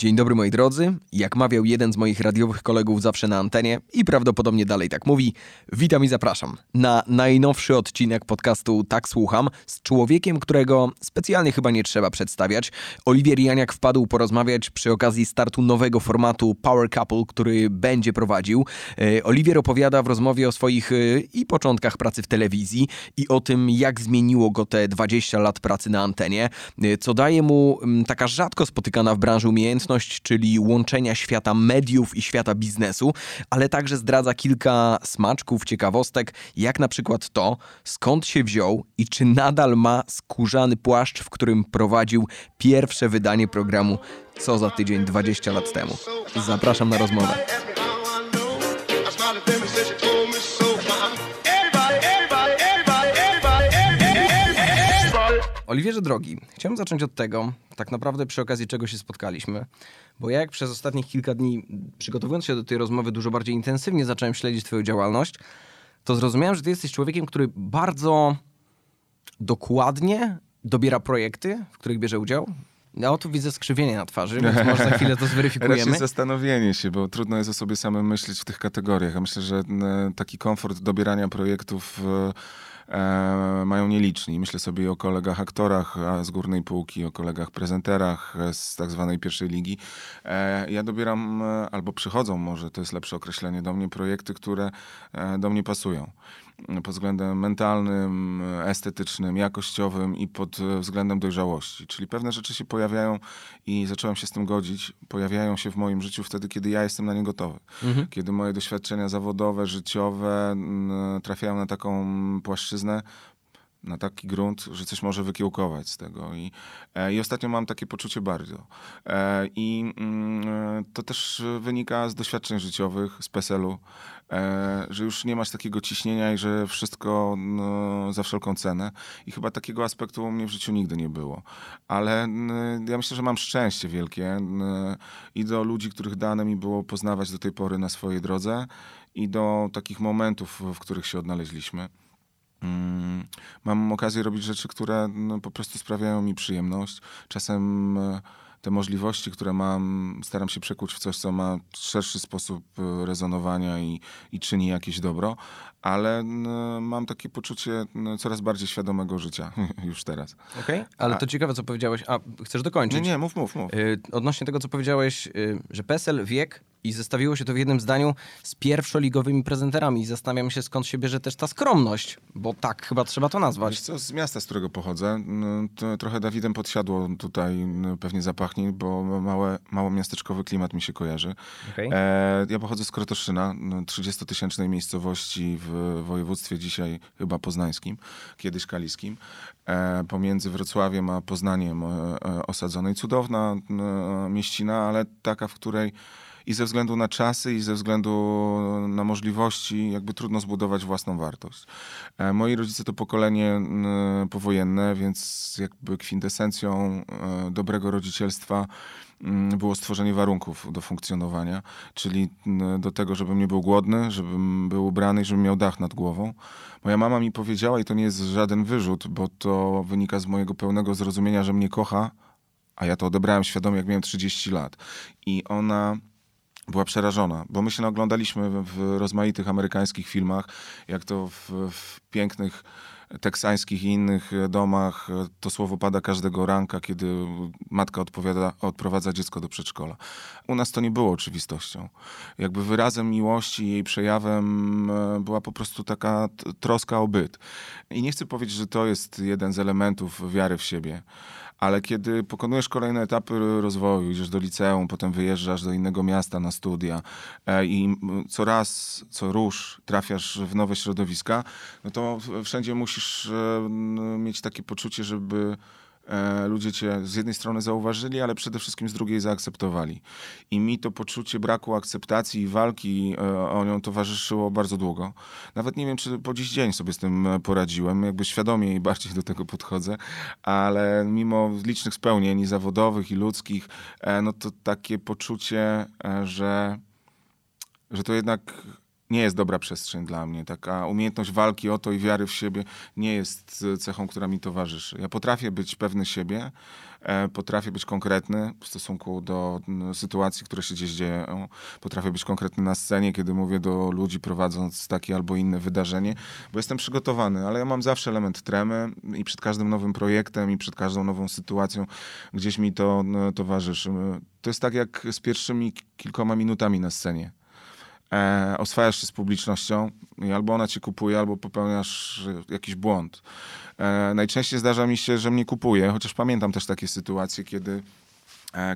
Dzień dobry moi drodzy, jak mawiał jeden z moich radiowych kolegów zawsze na antenie i prawdopodobnie dalej tak mówi, witam i zapraszam na najnowszy odcinek podcastu Tak Słucham z człowiekiem, którego specjalnie chyba nie trzeba przedstawiać. Oliwier Janiak wpadł porozmawiać przy okazji startu nowego formatu Power Couple, który będzie prowadził. Oliwier opowiada w rozmowie o swoich i początkach pracy w telewizji i o tym, jak zmieniło go te 20 lat pracy na antenie, co daje mu taka rzadko spotykana w branży umiejętność, czyli łączenia świata mediów i świata biznesu, ale także zdradza kilka smaczków, ciekawostek, jak na przykład to, skąd się wziął i czy nadal ma skórzany płaszcz, w którym prowadził pierwsze wydanie programu Co za tydzień 20 lat temu. Zapraszam na rozmowę. Oliwierze drogi, chciałem zacząć od tego, tak naprawdę przy okazji czego się spotkaliśmy, bo ja jak przez ostatnich kilka dni, przygotowując się do tej rozmowy dużo bardziej intensywnie, zacząłem śledzić twoją działalność, to zrozumiałem, że ty jesteś człowiekiem, który bardzo dokładnie dobiera projekty, w których bierze udział. Ja tu widzę skrzywienie na twarzy, więc może za chwilę to zweryfikujemy. Raczej zastanowienie się, bo trudno jest o sobie samym myśleć w tych kategoriach. Ja myślę, że taki komfort dobierania projektów mają nieliczni. Myślę sobie o kolegach aktorach z górnej półki, o kolegach prezenterach z tak zwanej pierwszej ligi. Ja dobieram, albo przychodzą może, to jest lepsze określenie, do mnie projekty, które do mnie pasują. Pod względem mentalnym, estetycznym, jakościowym i pod względem dojrzałości. Czyli pewne rzeczy się pojawiają i zacząłem się z tym godzić. Pojawiają się w moim życiu wtedy, kiedy ja jestem na nie gotowy. Mhm. Kiedy moje doświadczenia zawodowe, życiowe trafiają na taką płaszczyznę, na taki grunt, że coś może wykiełkować z tego. I ostatnio mam takie poczucie bardzo. To też wynika z doświadczeń życiowych, z PESEL-u, że już nie masz takiego ciśnienia i że wszystko za wszelką cenę. I chyba takiego aspektu u mnie w życiu nigdy nie było. Ale ja myślę, że mam szczęście wielkie i do ludzi, których dane mi było poznawać do tej pory na swojej drodze i do takich momentów, w których się odnaleźliśmy. Mam okazję robić rzeczy, które po prostu sprawiają mi przyjemność. Czasem te możliwości, które mam, staram się przekuć w coś, co ma szerszy sposób rezonowania i czyni jakieś dobro, ale mam takie poczucie coraz bardziej świadomego życia już teraz. Okej, ale to ciekawe, co powiedziałeś. A, chcesz dokończyć? Nie, mów. Odnośnie tego, co powiedziałeś, że PESEL, wiek i zestawiło się to w jednym zdaniu z pierwszoligowymi prezenterami. I zastanawiam się, skąd się bierze też ta skromność, bo tak chyba trzeba to nazwać. Wiesz co, z miasta, z którego pochodzę, trochę Dawidem podsiadło tutaj, pewnie zapachnie, bo mało miasteczkowy klimat mi się kojarzy. Okay. Ja pochodzę z Krotoszyna, 30-tysięcznej miejscowości w województwie dzisiaj chyba poznańskim, kiedyś kaliskim, pomiędzy Wrocławiem a Poznaniem osadzonej. Cudowna mieścina, ale taka, w której i ze względu na czasy, i ze względu na możliwości, jakby trudno zbudować własną wartość. Moi rodzice to pokolenie powojenne, więc jakby kwintesencją dobrego rodzicielstwa było stworzenie warunków do funkcjonowania, czyli do tego, żebym nie był głodny, żebym był ubrany i żebym miał dach nad głową. Moja mama mi powiedziała, i to nie jest żaden wyrzut, bo to wynika z mojego pełnego zrozumienia, że mnie kocha, a ja to odebrałem świadomie, jak miałem 30 lat. I ona była przerażona, bo my się oglądaliśmy w rozmaitych amerykańskich filmach, jak to w pięknych teksańskich i innych domach to słowo pada każdego ranka, kiedy matka odprowadza dziecko do przedszkola. U nas to nie było oczywistością. Jakby wyrazem miłości, jej przejawem była po prostu taka troska o byt. I nie chcę powiedzieć, że to jest jeden z elementów wiary w siebie, ale kiedy pokonujesz kolejne etapy rozwoju, idziesz do liceum, potem wyjeżdżasz do innego miasta na studia i co rusz trafiasz w nowe środowiska, no to wszędzie musisz mieć takie poczucie, żeby ludzie cię z jednej strony zauważyli, ale przede wszystkim z drugiej zaakceptowali. I mi to poczucie braku akceptacji i walki o nią towarzyszyło bardzo długo. Nawet nie wiem, czy po dziś dzień sobie z tym poradziłem, jakby świadomie i bardziej do tego podchodzę, ale mimo licznych spełnień i zawodowych i ludzkich, no to takie poczucie, że to jednak nie jest dobra przestrzeń dla mnie. Taka umiejętność walki o to i wiary w siebie nie jest cechą, która mi towarzyszy. Ja potrafię być pewny siebie, potrafię być konkretny w stosunku do sytuacji, które się gdzieś dzieją. Potrafię być konkretny na scenie, kiedy mówię do ludzi prowadząc takie albo inne wydarzenie, bo jestem przygotowany, ale ja mam zawsze element tremy i przed każdym nowym projektem i przed każdą nową sytuacją gdzieś mi to towarzyszy. To jest tak jak z pierwszymi kilkoma minutami na scenie. Oswajasz się z publicznością i albo ona cię kupuje, albo popełniasz jakiś błąd. Najczęściej zdarza mi się, że mnie kupuje, chociaż pamiętam też takie sytuacje,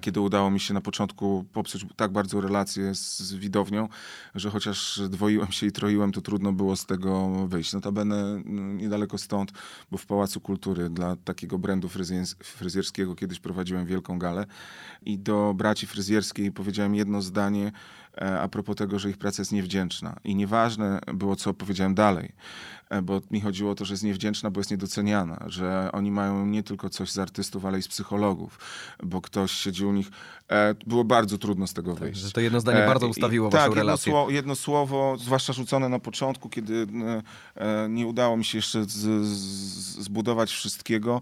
kiedy udało mi się na początku popsuć tak bardzo relację z widownią, że chociaż dwoiłem się i troiłem, to trudno było z tego wyjść. Notabene niedaleko stąd, bo w Pałacu Kultury dla takiego brandu fryzjerskiego kiedyś prowadziłem wielką galę i do braci fryzjerskiej powiedziałem jedno zdanie a propos tego, że ich praca jest niewdzięczna. I nieważne było, co powiedziałem dalej, bo mi chodziło o to, że jest niewdzięczna, bo jest niedoceniana, że oni mają nie tylko coś z artystów, ale i z psychologów, bo ktoś siedzi u nich. Było bardzo trudno z tego wyjść. Że to jedno zdanie bardzo ustawiło waszą relację. Tak, jedno słowo, zwłaszcza rzucone na początku, kiedy nie udało mi się jeszcze zbudować wszystkiego.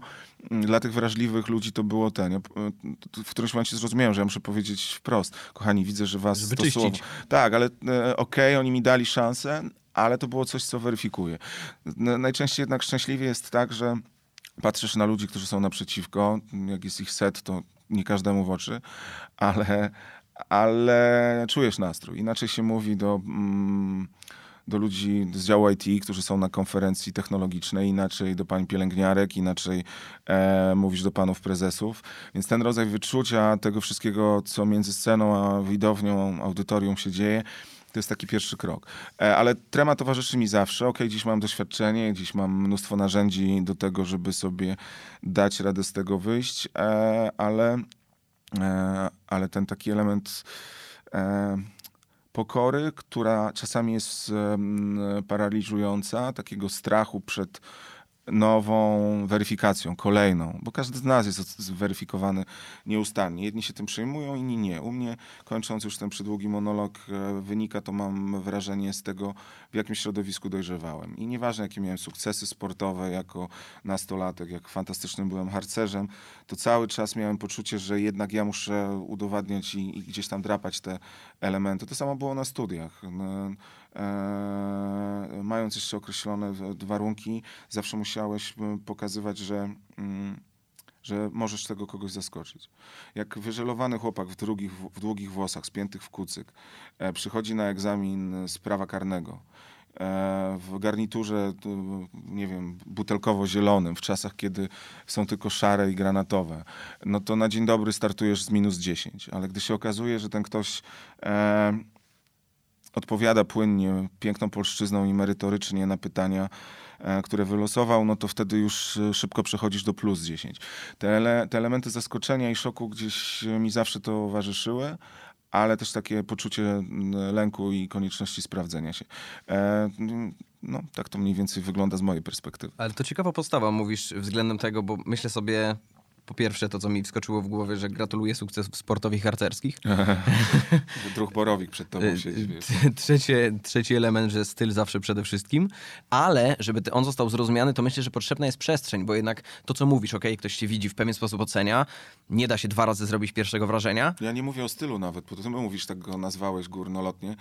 Dla tych wrażliwych ludzi to było ten. W którymś momencie zrozumiałem, że ja muszę powiedzieć wprost. Kochani, widzę, że was to słowo... Tak, ale okej, oni mi dali szansę, ale to było coś, co weryfikuje. Najczęściej jednak szczęśliwie jest tak, że patrzysz na ludzi, którzy są naprzeciwko. Jak jest ich 100, to nie każdemu w oczy, ale czujesz nastrój. Inaczej się mówi do ludzi z działu IT, którzy są na konferencji technologicznej, inaczej do pań pielęgniarek, inaczej mówisz do panów prezesów. Więc ten rodzaj wyczucia tego wszystkiego, co między sceną a widownią, audytorium się dzieje, to jest taki pierwszy krok. Ale trema towarzyszy mi zawsze. Okej, dziś mam doświadczenie, dziś mam mnóstwo narzędzi do tego, żeby sobie dać radę z tego wyjść, ale ten taki element pokory, która czasami jest paraliżująca, takiego strachu przed nową weryfikacją, kolejną, bo każdy z nas jest zweryfikowany nieustannie. Jedni się tym przejmują, inni nie. U mnie, kończąc już ten przydługi monolog, wynika to, mam wrażenie, z tego, w jakim środowisku dojrzewałem. I nieważne, jakie miałem sukcesy sportowe jako nastolatek, jak fantastycznym byłem harcerzem, to cały czas miałem poczucie, że jednak ja muszę udowadniać i gdzieś tam drapać te elementy. To samo było na studiach. Mając jeszcze określone warunki, zawsze musiałeś pokazywać, że możesz tego kogoś zaskoczyć. Jak wyżelowany chłopak w długich włosach, spiętych w kucyk, przychodzi na egzamin z prawa karnego, w garniturze, nie wiem, butelkowo-zielonym, w czasach, kiedy są tylko szare i granatowe, no to na dzień dobry startujesz z -10. Ale gdy się okazuje, że ten ktoś odpowiada płynnie, piękną polszczyzną i merytorycznie na pytania, które wylosował, no to wtedy już szybko przechodzisz do +10. Te elementy zaskoczenia i szoku gdzieś mi zawsze towarzyszyły, ale też takie poczucie lęku i konieczności sprawdzenia się. No, tak to mniej więcej wygląda z mojej perspektywy. Ale to ciekawa postawa, mówisz, względem tego, bo myślę sobie... Po pierwsze, to co mi wskoczyło w głowie, że gratuluję sukcesów sportowych i harcerskich. Druh Borowik przed tobą siedzi. Trzeci element, że styl zawsze przede wszystkim. Ale żeby on został zrozumiany, to myślę, że potrzebna jest przestrzeń, bo jednak to, co mówisz, okej, ktoś cię widzi, w pewien sposób ocenia. Nie da się 2 razy zrobić pierwszego wrażenia. Ja nie mówię o stylu nawet, bo to ty mówisz, tak go nazwałeś górnolotnie.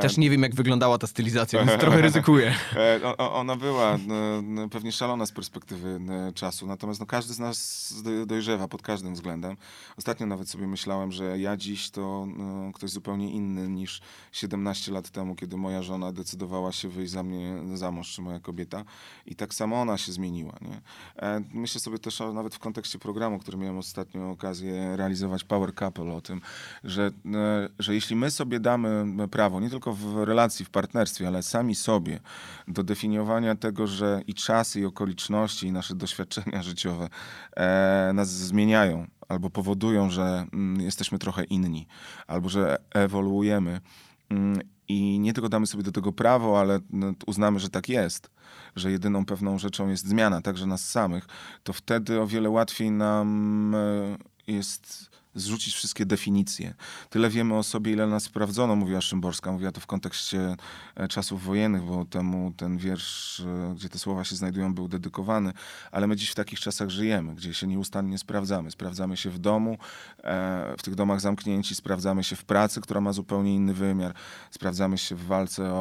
Też nie wiem, jak wyglądała ta stylizacja, więc trochę ryzykuję. Ona była pewnie szalona z perspektywy czasu, natomiast no, każdy z nas dojrzewa pod każdym względem. Ostatnio nawet sobie myślałem, że ja dziś to ktoś zupełnie inny niż 17 lat temu, kiedy moja żona decydowała się wyjść za mnie za mąż, czy moja kobieta. I tak samo ona się zmieniła. Nie? Myślę sobie też nawet w kontekście programu, który miałem ostatnio okazję realizować, Power Couple, o tym, że jeśli my sobie damy prawo, nie tylko w relacji, w partnerstwie, ale sami sobie, do definiowania tego, że i czasy, i okoliczności, i nasze doświadczenia życiowe nas zmieniają, albo powodują, że jesteśmy trochę inni, albo że ewoluujemy. I nie tylko damy sobie do tego prawo, ale uznamy, że tak jest, że jedyną pewną rzeczą jest zmiana, także nas samych, to wtedy o wiele łatwiej nam jest zrzucić wszystkie definicje. Tyle wiemy o sobie, ile nas sprawdzono, mówiła Szymborska. Mówiła to w kontekście czasów wojennych, bo temu ten wiersz, gdzie te słowa się znajdują, był dedykowany. Ale my dziś w takich czasach żyjemy, gdzie się nieustannie sprawdzamy. Sprawdzamy się w domu, w tych domach zamknięci, sprawdzamy się w pracy, która ma zupełnie inny wymiar. Sprawdzamy się w walce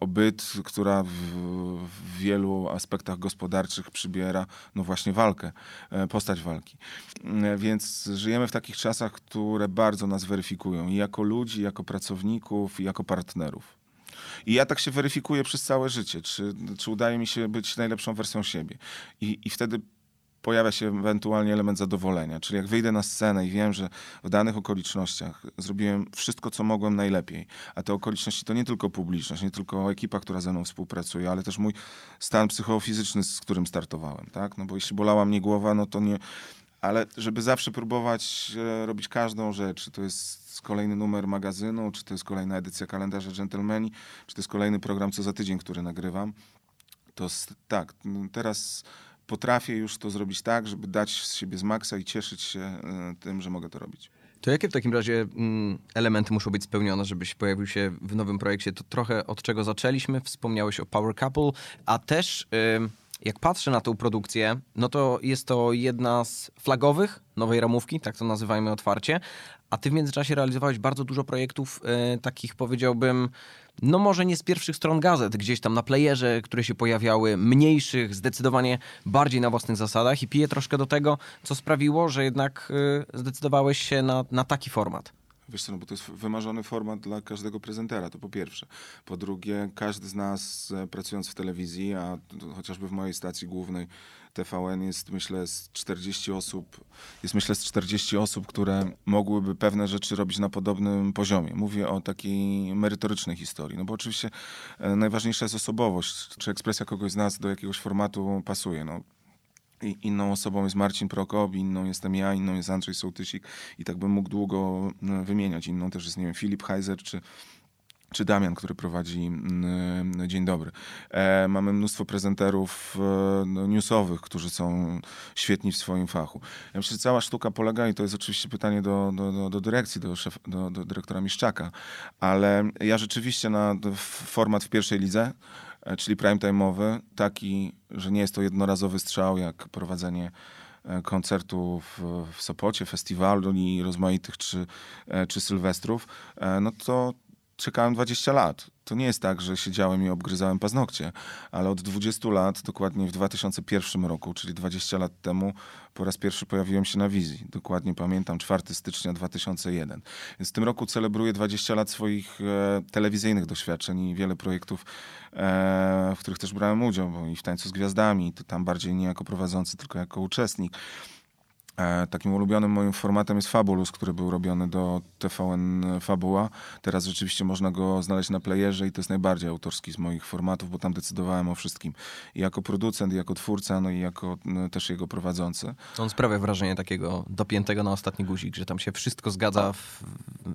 o byt, która w wielu aspektach gospodarczych przybiera, no właśnie walkę, postać walki. Więc żyjemy w takich czasach, które bardzo nas weryfikują i jako ludzi, i jako pracowników, i jako partnerów. I ja tak się weryfikuję przez całe życie, czy udaje mi się być najlepszą wersją siebie. I wtedy pojawia się ewentualnie element zadowolenia. Czyli jak wyjdę na scenę i wiem, że w danych okolicznościach zrobiłem wszystko, co mogłem najlepiej, a te okoliczności to nie tylko publiczność, nie tylko ekipa, która ze mną współpracuje, ale też mój stan psychofizyczny, z którym startowałem. Tak? No bo jeśli bolała mnie głowa, no to nie... Ale żeby zawsze próbować robić każdą rzecz, czy to jest kolejny numer magazynu, czy to jest kolejna edycja kalendarza Gentlemani, czy to jest kolejny program Co za tydzień, który nagrywam, to tak, teraz... Potrafię już to zrobić tak, żeby dać z siebie z maksa i cieszyć się tym, że mogę to robić. To jakie w takim razie elementy muszą być spełnione, żebyś pojawił się w nowym projekcie? To trochę od czego zaczęliśmy. Wspomniałeś o Power Couple, a też jak patrzę na tą produkcję, no to jest to jedna z flagowych nowej ramówki, tak to nazywajmy otwarcie, a ty w międzyczasie realizowałeś bardzo dużo projektów takich, powiedziałbym, no może nie z pierwszych stron gazet, gdzieś tam na playerze, które się pojawiały, mniejszych, zdecydowanie bardziej na własnych zasadach i piję troszkę do tego, co sprawiło, że jednak zdecydowałeś się na taki format. Wiesz co, no bo to jest wymarzony format dla każdego prezentera, to po pierwsze. Po drugie, każdy z nas pracując w telewizji, a chociażby w mojej stacji głównej TVN jest myślę z 40 osób, które mogłyby pewne rzeczy robić na podobnym poziomie. Mówię o takiej merytorycznej historii, no bo oczywiście najważniejsza jest osobowość, czy ekspresja kogoś z nas do jakiegoś formatu pasuje, no. I inną osobą jest Marcin Prokop, inną jestem ja, inną jest Andrzej Sołtysik i tak bym mógł długo wymieniać. Inną też jest, nie wiem, Filip Hajzer czy Damian, który prowadzi Dzień Dobry. Mamy mnóstwo prezenterów newsowych, którzy są świetni w swoim fachu. Ja myślę, że cała sztuka polega, i to jest oczywiście pytanie do dyrekcji, do dyrektora Miszczaka, ale ja rzeczywiście na format w pierwszej lidze, czyli prime time'owy, taki, że nie jest to jednorazowy strzał, jak prowadzenie koncertu w Sopocie, festiwalu i rozmaitych czy sylwestrów, no to czekałem 20 lat. To nie jest tak, że siedziałem i obgryzałem paznokcie, ale od 20 lat, dokładnie w 2001 roku, czyli 20 lat temu, po raz pierwszy pojawiłem się na wizji. Dokładnie pamiętam, 4 stycznia 2001. Więc w tym roku celebruję 20 lat swoich telewizyjnych doświadczeń i wiele projektów, w których też brałem udział, bo i w Tańcu z Gwiazdami, to tam bardziej nie jako prowadzący, tylko jako uczestnik. Takim ulubionym moim formatem jest Fabulus, który był robiony do TVN Fabuła. Teraz rzeczywiście można go znaleźć na playerze i to jest najbardziej autorski z moich formatów, bo tam decydowałem o wszystkim. I jako producent, i jako twórca, no i jako też jego prowadzący. On sprawia wrażenie takiego dopiętego na ostatni guzik, że tam się wszystko zgadza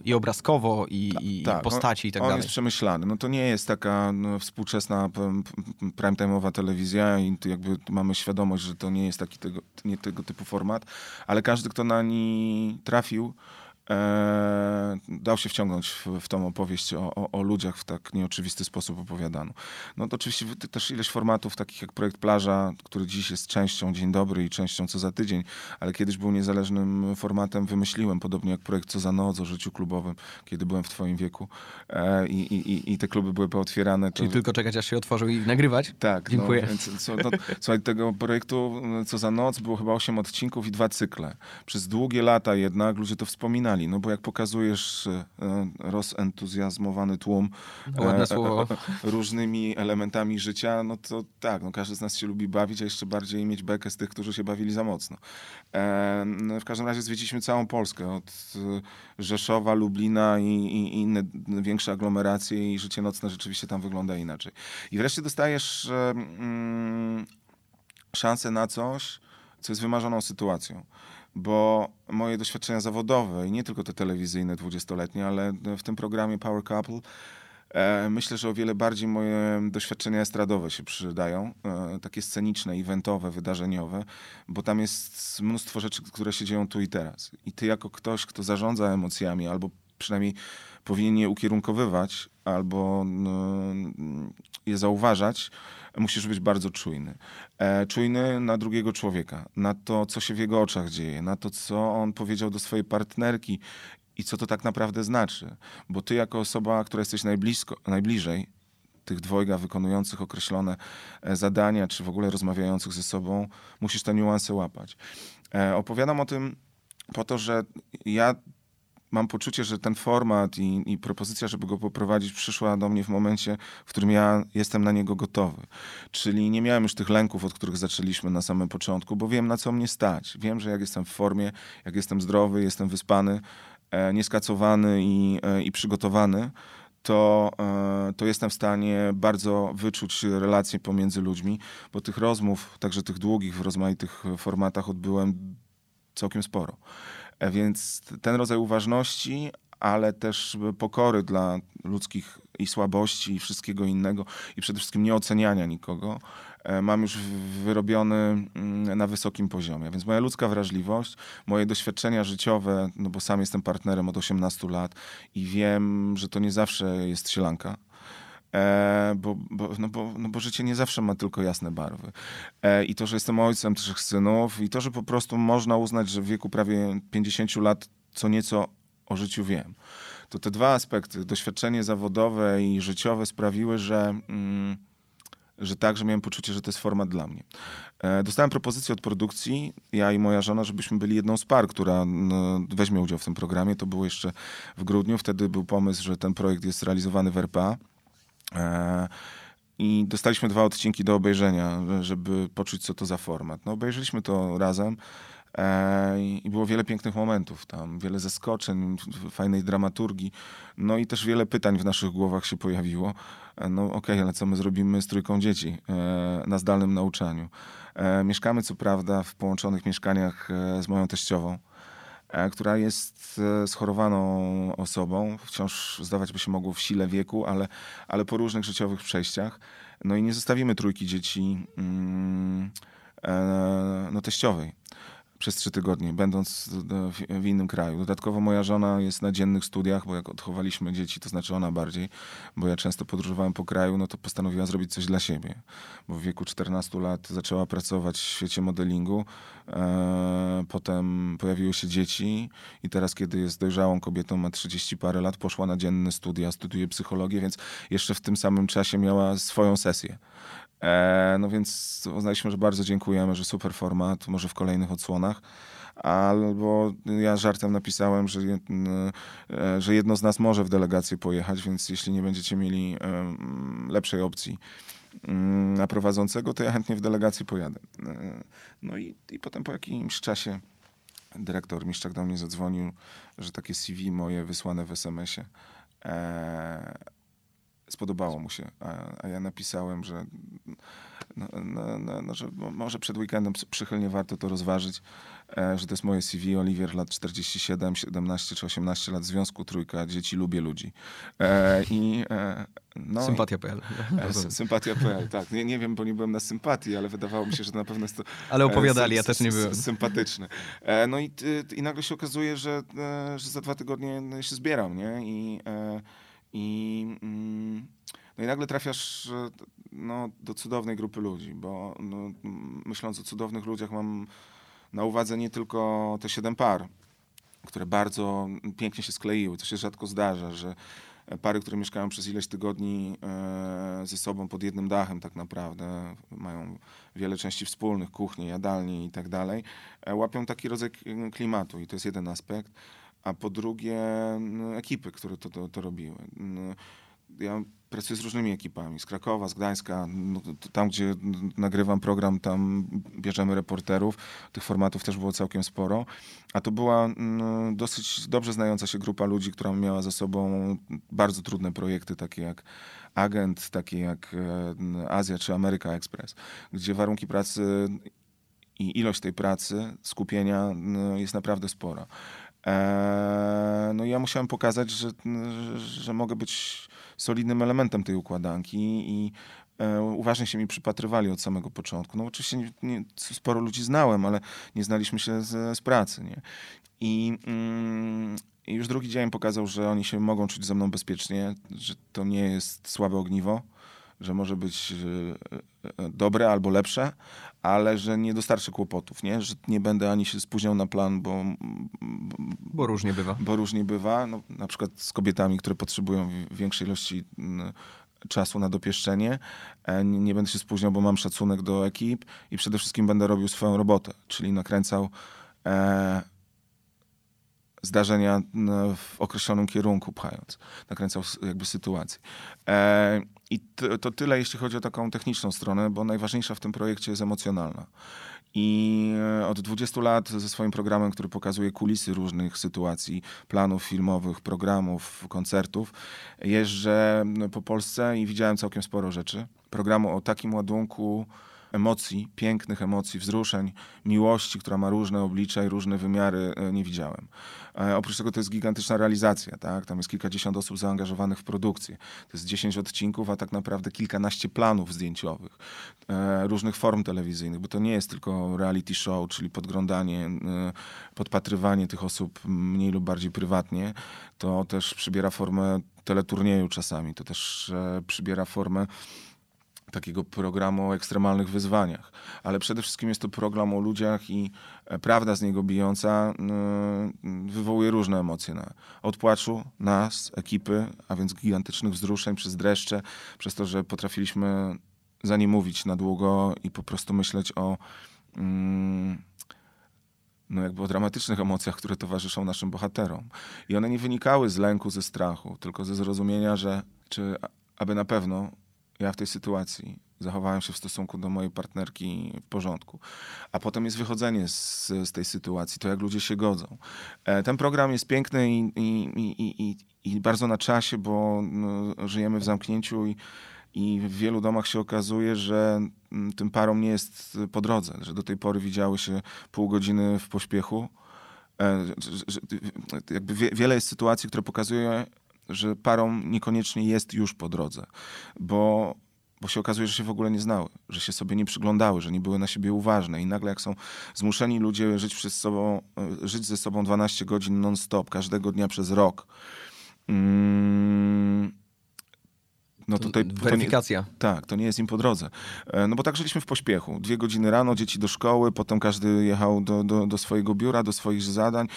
i obrazkowo, i postaci i tak dalej. On jest przemyślany. No to nie jest taka współczesna prime-time'owa telewizja i jakby mamy świadomość, że to nie jest taki tego typu format. Ale każdy, kto na nie trafił, dał się wciągnąć w tą opowieść o ludziach w tak nieoczywisty sposób opowiadano. No to oczywiście też ileś formatów, takich jak Projekt Plaża, który dziś jest częścią Dzień Dobry i częścią Co za tydzień, ale kiedyś był niezależnym formatem, wymyśliłem, podobnie jak Projekt Co za Noc, o życiu klubowym, kiedy byłem w twoim wieku i te kluby były pootwierane. Czyli tylko czekać, aż się otworzył i nagrywać? Tak. Dziękuję. No, więc, słuchaj, tego projektu Co za Noc było chyba 8 odcinków i 2 cykle. Przez długie lata jednak ludzie to wspominali. No bo jak pokazujesz rozentuzjazmowany tłum różnymi elementami życia, no to tak, no każdy z nas się lubi bawić, a jeszcze bardziej mieć bekę z tych, którzy się bawili za mocno. W każdym razie zwiedziliśmy całą Polskę, od Rzeszowa, Lublina i inne większe aglomeracje i życie nocne rzeczywiście tam wygląda inaczej. I wreszcie dostajesz szansę na coś, co jest wymarzoną sytuacją. Bo moje doświadczenia zawodowe i nie tylko te telewizyjne 20-letnie, ale w tym programie Power Couple Myślę, że o wiele bardziej moje doświadczenia estradowe się przydają, takie sceniczne, eventowe, wydarzeniowe, bo tam jest mnóstwo rzeczy, które się dzieją tu i teraz. I ty jako ktoś, kto zarządza emocjami, albo przynajmniej powinien je ukierunkowywać, albo je zauważać, musisz być bardzo czujny. Czujny na drugiego człowieka, na to, co się w jego oczach dzieje, na to, co on powiedział do swojej partnerki i co to tak naprawdę znaczy. Bo ty jako osoba, która jesteś najbliżej tych dwojga wykonujących określone zadania, czy w ogóle rozmawiających ze sobą, musisz te niuanse łapać. Opowiadam o tym po to, że ja mam poczucie, że ten format i propozycja, żeby go poprowadzić, przyszła do mnie w momencie, w którym ja jestem na niego gotowy. Czyli nie miałem już tych lęków, od których zaczęliśmy na samym początku, bo wiem, na co mnie stać. Wiem, że jak jestem w formie, jak jestem zdrowy, jestem wyspany, nieskacowany i przygotowany, to jestem w stanie bardzo wyczuć relacje pomiędzy ludźmi, bo tych rozmów, także tych długich w rozmaitych formatach odbyłem całkiem sporo. Więc ten rodzaj uważności, ale też pokory dla ludzkich i słabości i wszystkiego innego i przede wszystkim nieoceniania nikogo mam już wyrobiony na wysokim poziomie. Więc moja ludzka wrażliwość, moje doświadczenia życiowe, no bo sam jestem partnerem od 18 lat i wiem, że to nie zawsze jest sielanka. Bo życie nie zawsze ma tylko jasne barwy. I to, że jestem ojcem 3 synów i to, że po prostu można uznać, że w wieku prawie 50 lat co nieco o życiu wiem. To te dwa aspekty, doświadczenie zawodowe i życiowe, sprawiły, że miałem poczucie, że to jest format dla mnie. Dostałem propozycję od produkcji, ja i moja żona, żebyśmy byli jedną z par, która weźmie udział w tym programie. To było jeszcze w grudniu. Wtedy był pomysł, że ten projekt jest realizowany w RPA. I dostaliśmy 2 odcinki do obejrzenia, żeby poczuć, co to za format. No, obejrzeliśmy to razem i było wiele pięknych momentów tam, wiele zaskoczeń, fajnej dramaturgii, no i też wiele pytań w naszych głowach się pojawiło. No okej, ale co my zrobimy z trójką dzieci na zdalnym nauczaniu? Mieszkamy co prawda w połączonych mieszkaniach z moją teściową, która jest schorowaną osobą, wciąż zdawać by się mogło w sile wieku, ale po różnych życiowych przejściach. No i nie zostawimy trójki dzieci teściowej przez 3 tygodnie, będąc w innym kraju. Dodatkowo moja żona jest na dziennych studiach, bo jak odchowaliśmy dzieci, to znaczy ona bardziej, bo ja często podróżowałem po kraju, no to postanowiła zrobić coś dla siebie. Bo w wieku 14 lat zaczęła pracować w świecie modelingu, potem pojawiły się dzieci i teraz, kiedy jest dojrzałą kobietą, ma 30 parę lat, poszła na dzienne studia, studiuje psychologię, więc jeszcze w tym samym czasie miała swoją sesję. No więc uznaliśmy, że bardzo dziękujemy, że super format, może w kolejnych odsłonach. Albo ja żartem napisałem, że jedno z nas może w delegację pojechać, więc jeśli nie będziecie mieli lepszej opcji na prowadzącego, to ja chętnie w delegacji pojadę. No i potem po jakimś czasie dyrektor Miszczak do mnie zadzwonił, że takie CV moje wysłane w SMS-ie spodobało mu się, a ja napisałem, że, że może przed weekendem przychylnie warto to rozważyć, że to jest moje CV, Oliwier, lat 47, 17 czy 18 lat, związku, trójka dzieci, lubię ludzi. Sympatia.pl. Sympatia.pl, tak. Nie wiem, bo nie byłem na sympatii, ale wydawało mi się, że to na pewno jest to... Ale opowiadali, ja też nie byłem. Sympatyczne. No i nagle się okazuje, że za 2 tygodnie się zbieram, nie? I nagle trafiasz do cudownej grupy ludzi, bo myśląc o cudownych ludziach, mam na uwadze nie tylko te 7 par, które bardzo pięknie się skleiły, co się rzadko zdarza, że pary, które mieszkają przez ileś tygodni ze sobą pod jednym dachem tak naprawdę, mają wiele części wspólnych, kuchnie, jadalnie i tak dalej, łapią taki rodzaj klimatu i to jest jeden aspekt. A po drugie ekipy, które to robiły. Ja pracuję z różnymi ekipami, z Krakowa, z Gdańska, tam gdzie nagrywam program, tam bierzemy reporterów. Tych formatów też było całkiem sporo. A to była dosyć dobrze znająca się grupa ludzi, która miała za sobą bardzo trudne projekty, takie jak Agent, takie jak Azja czy Ameryka Express, gdzie warunki pracy i ilość tej pracy, skupienia jest naprawdę spora. No i ja musiałem pokazać, że mogę być solidnym elementem tej układanki i uważnie się mi przypatrywali od samego początku. No oczywiście sporo ludzi znałem, ale nie znaliśmy się z pracy. Nie? I już drugi dzień pokazał, że oni się mogą czuć ze mną bezpiecznie, że to nie jest słabe ogniwo, że może być dobre albo lepsze, ale że nie dostarczy kłopotów, nie? Że nie będę ani się spóźniał na plan, bo różnie bywa. Bo różnie bywa, no, na przykład z kobietami, które potrzebują większej ilości czasu na dopieszczenie. Nie będę się spóźniał, bo mam szacunek do ekip i przede wszystkim będę robił swoją robotę, czyli nakręcał zdarzenia w określonym kierunku pchając. Nakręcał jakby sytuację. I to tyle, jeśli chodzi o taką techniczną stronę, bo najważniejsza w tym projekcie jest emocjonalna. I od 20 lat ze swoim programem, który pokazuje kulisy różnych sytuacji, planów filmowych, programów, koncertów, jeżdżę po Polsce i widziałem całkiem sporo rzeczy. Programu o takim ładunku emocji, pięknych emocji, wzruszeń, miłości, która ma różne oblicza i różne wymiary, nie widziałem. Oprócz tego to jest gigantyczna realizacja, tak? Tam jest kilkadziesiąt osób zaangażowanych w produkcję. To jest 10 odcinków, a tak naprawdę kilkanaście planów zdjęciowych, różnych form telewizyjnych, bo to nie jest tylko reality show, czyli podglądanie, podpatrywanie tych osób mniej lub bardziej prywatnie. To też przybiera formę teleturnieju czasami, to też przybiera formę takiego programu o ekstremalnych wyzwaniach. Ale przede wszystkim jest to program o ludziach i prawda z niego bijąca wywołuje różne emocje. Od płaczu nas, ekipy, a więc gigantycznych wzruszeń, przez dreszcze, przez to, że potrafiliśmy za nie mówić na długo i po prostu myśleć o jakby o dramatycznych emocjach, które towarzyszą naszym bohaterom. I one nie wynikały z lęku, ze strachu, tylko ze zrozumienia, że czy aby na pewno ja w tej sytuacji zachowałem się w stosunku do mojej partnerki w porządku. A potem jest wychodzenie z tej sytuacji, to jak ludzie się godzą. Ten program jest piękny i bardzo na czasie, bo żyjemy w zamknięciu i w wielu domach się okazuje, że tym parom nie jest po drodze, że do tej pory widziały się pół godziny w pośpiechu. Jakby wiele jest sytuacji, które pokazuje, że parom niekoniecznie jest już po drodze, bo się okazuje, że się w ogóle nie znały, że się sobie nie przyglądały, że nie były na siebie uważne i nagle jak są zmuszeni ludzie żyć ze sobą 12 godzin non-stop, każdego dnia przez rok. No tutaj, weryfikacja. To nie jest im po drodze. No bo tak żyliśmy w pośpiechu. 2 godziny rano, dzieci do szkoły, potem każdy jechał do swojego biura, do swoich zadań.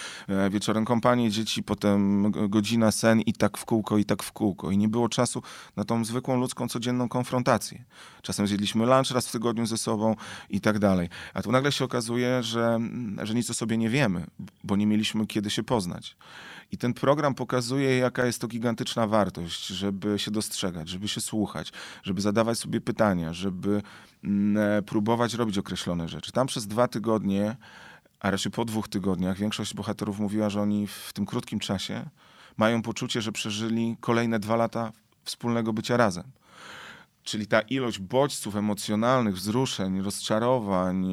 Wieczorem kompanie, dzieci, potem godzina, sen i tak w kółko, i tak w kółko. I nie było czasu na tą zwykłą ludzką, codzienną konfrontację. Czasem zjedliśmy lunch raz w tygodniu ze sobą i tak dalej. A tu nagle się okazuje, że nic o sobie nie wiemy, bo nie mieliśmy kiedy się poznać. I ten program pokazuje, jaka jest to gigantyczna wartość, żeby się dostrzegać, żeby się słuchać, żeby zadawać sobie pytania, żeby próbować robić określone rzeczy. Tam przez 2 tygodnie, a raczej po 2 tygodniach, większość bohaterów mówiła, że oni w tym krótkim czasie mają poczucie, że przeżyli kolejne 2 lata wspólnego bycia razem. Czyli ta ilość bodźców emocjonalnych, wzruszeń, rozczarowań,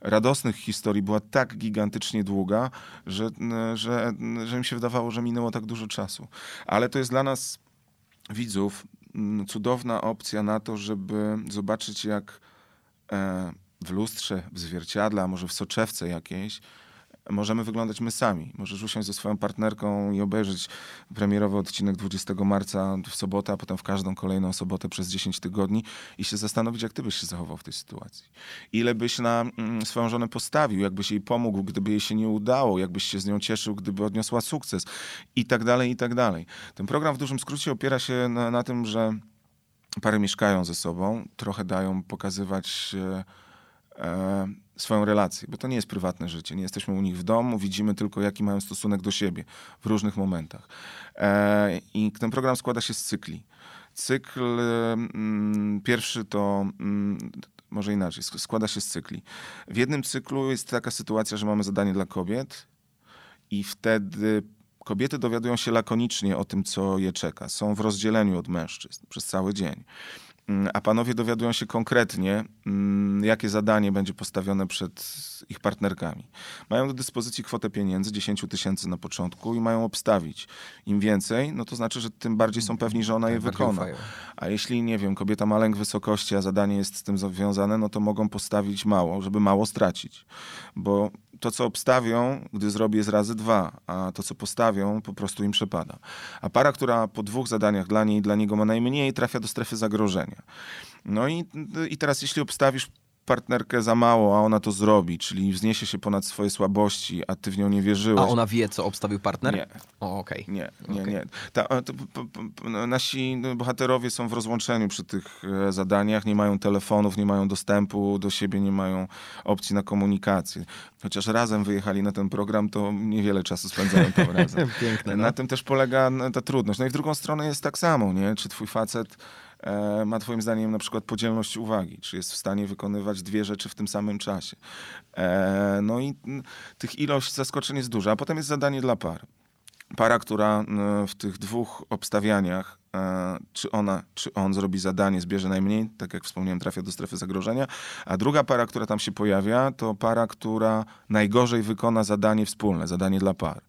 radosnych historii była tak gigantycznie długa, że mi się wydawało, że minęło tak dużo czasu. Ale to jest dla nas, widzów, cudowna opcja na to, żeby zobaczyć, jak w lustrze, w zwierciadle, może w soczewce jakiejś, możemy wyglądać my sami. Możesz usiąść ze swoją partnerką i obejrzeć premierowy odcinek 20 marca w sobotę, a potem w każdą kolejną sobotę przez 10 tygodni i się zastanowić, jak ty byś się zachował w tej sytuacji. Ile byś na swoją żonę postawił, jakbyś jej pomógł, gdyby jej się nie udało, jakbyś się z nią cieszył, gdyby odniosła sukces i tak dalej, i tak dalej. Ten program w dużym skrócie opiera się na tym, że pary mieszkają ze sobą, trochę dają pokazywać swoją relację, bo to nie jest prywatne życie. Nie jesteśmy u nich w domu, widzimy tylko, jaki mają stosunek do siebie w różnych momentach. I ten program składa się z cykli. Cykl pierwszy to, może inaczej, składa się z cykli. W jednym cyklu jest taka sytuacja, że mamy zadanie dla kobiet i wtedy kobiety dowiadują się lakonicznie o tym, co je czeka. Są w rozdzieleniu od mężczyzn przez cały dzień. a panowie dowiadują się konkretnie, jakie zadanie będzie postawione przed ich partnerkami. Mają do dyspozycji kwotę pieniędzy, 10 tysięcy na początku i mają obstawić. Im więcej, no to znaczy, że tym bardziej są pewni, że ona je wykona. A jeśli, nie wiem, kobieta ma lęk wysokości, a zadanie jest z tym związane, no to mogą postawić mało, żeby mało stracić. Bo to, co obstawią, gdy zrobię jest razy dwa, a to, co postawią, po prostu im przepada. A para, która po dwóch zadaniach dla niej i dla niego ma najmniej, trafia do strefy zagrożenia. No i teraz, jeśli obstawisz partnerkę za mało, a ona to zrobi, czyli wzniesie się ponad swoje słabości, a ty w nią nie wierzyłeś. A ona wie, co obstawił partner? Nie. Okej. Nie. Nasi bohaterowie są w rozłączeniu przy tych zadaniach, nie mają telefonów, nie mają dostępu do siebie, nie mają opcji na komunikację. Chociaż razem wyjechali na ten program, to niewiele czasu spędzają tam razem. Piękne, no. Na tym też polega ta trudność. No i w drugą stronę jest tak samo, nie? Czy twój facet ma twoim zdaniem na przykład podzielność uwagi, czy jest w stanie wykonywać dwie rzeczy w tym samym czasie. No i tych ilość zaskoczeń jest duża, a potem jest zadanie dla par. Para, która w tych dwóch obstawianiach, czy ona, czy on zrobi zadanie, zbierze najmniej, tak jak wspomniałem, trafia do strefy zagrożenia, a druga para, która tam się pojawia, to para, która najgorzej wykona zadanie wspólne, zadanie dla par.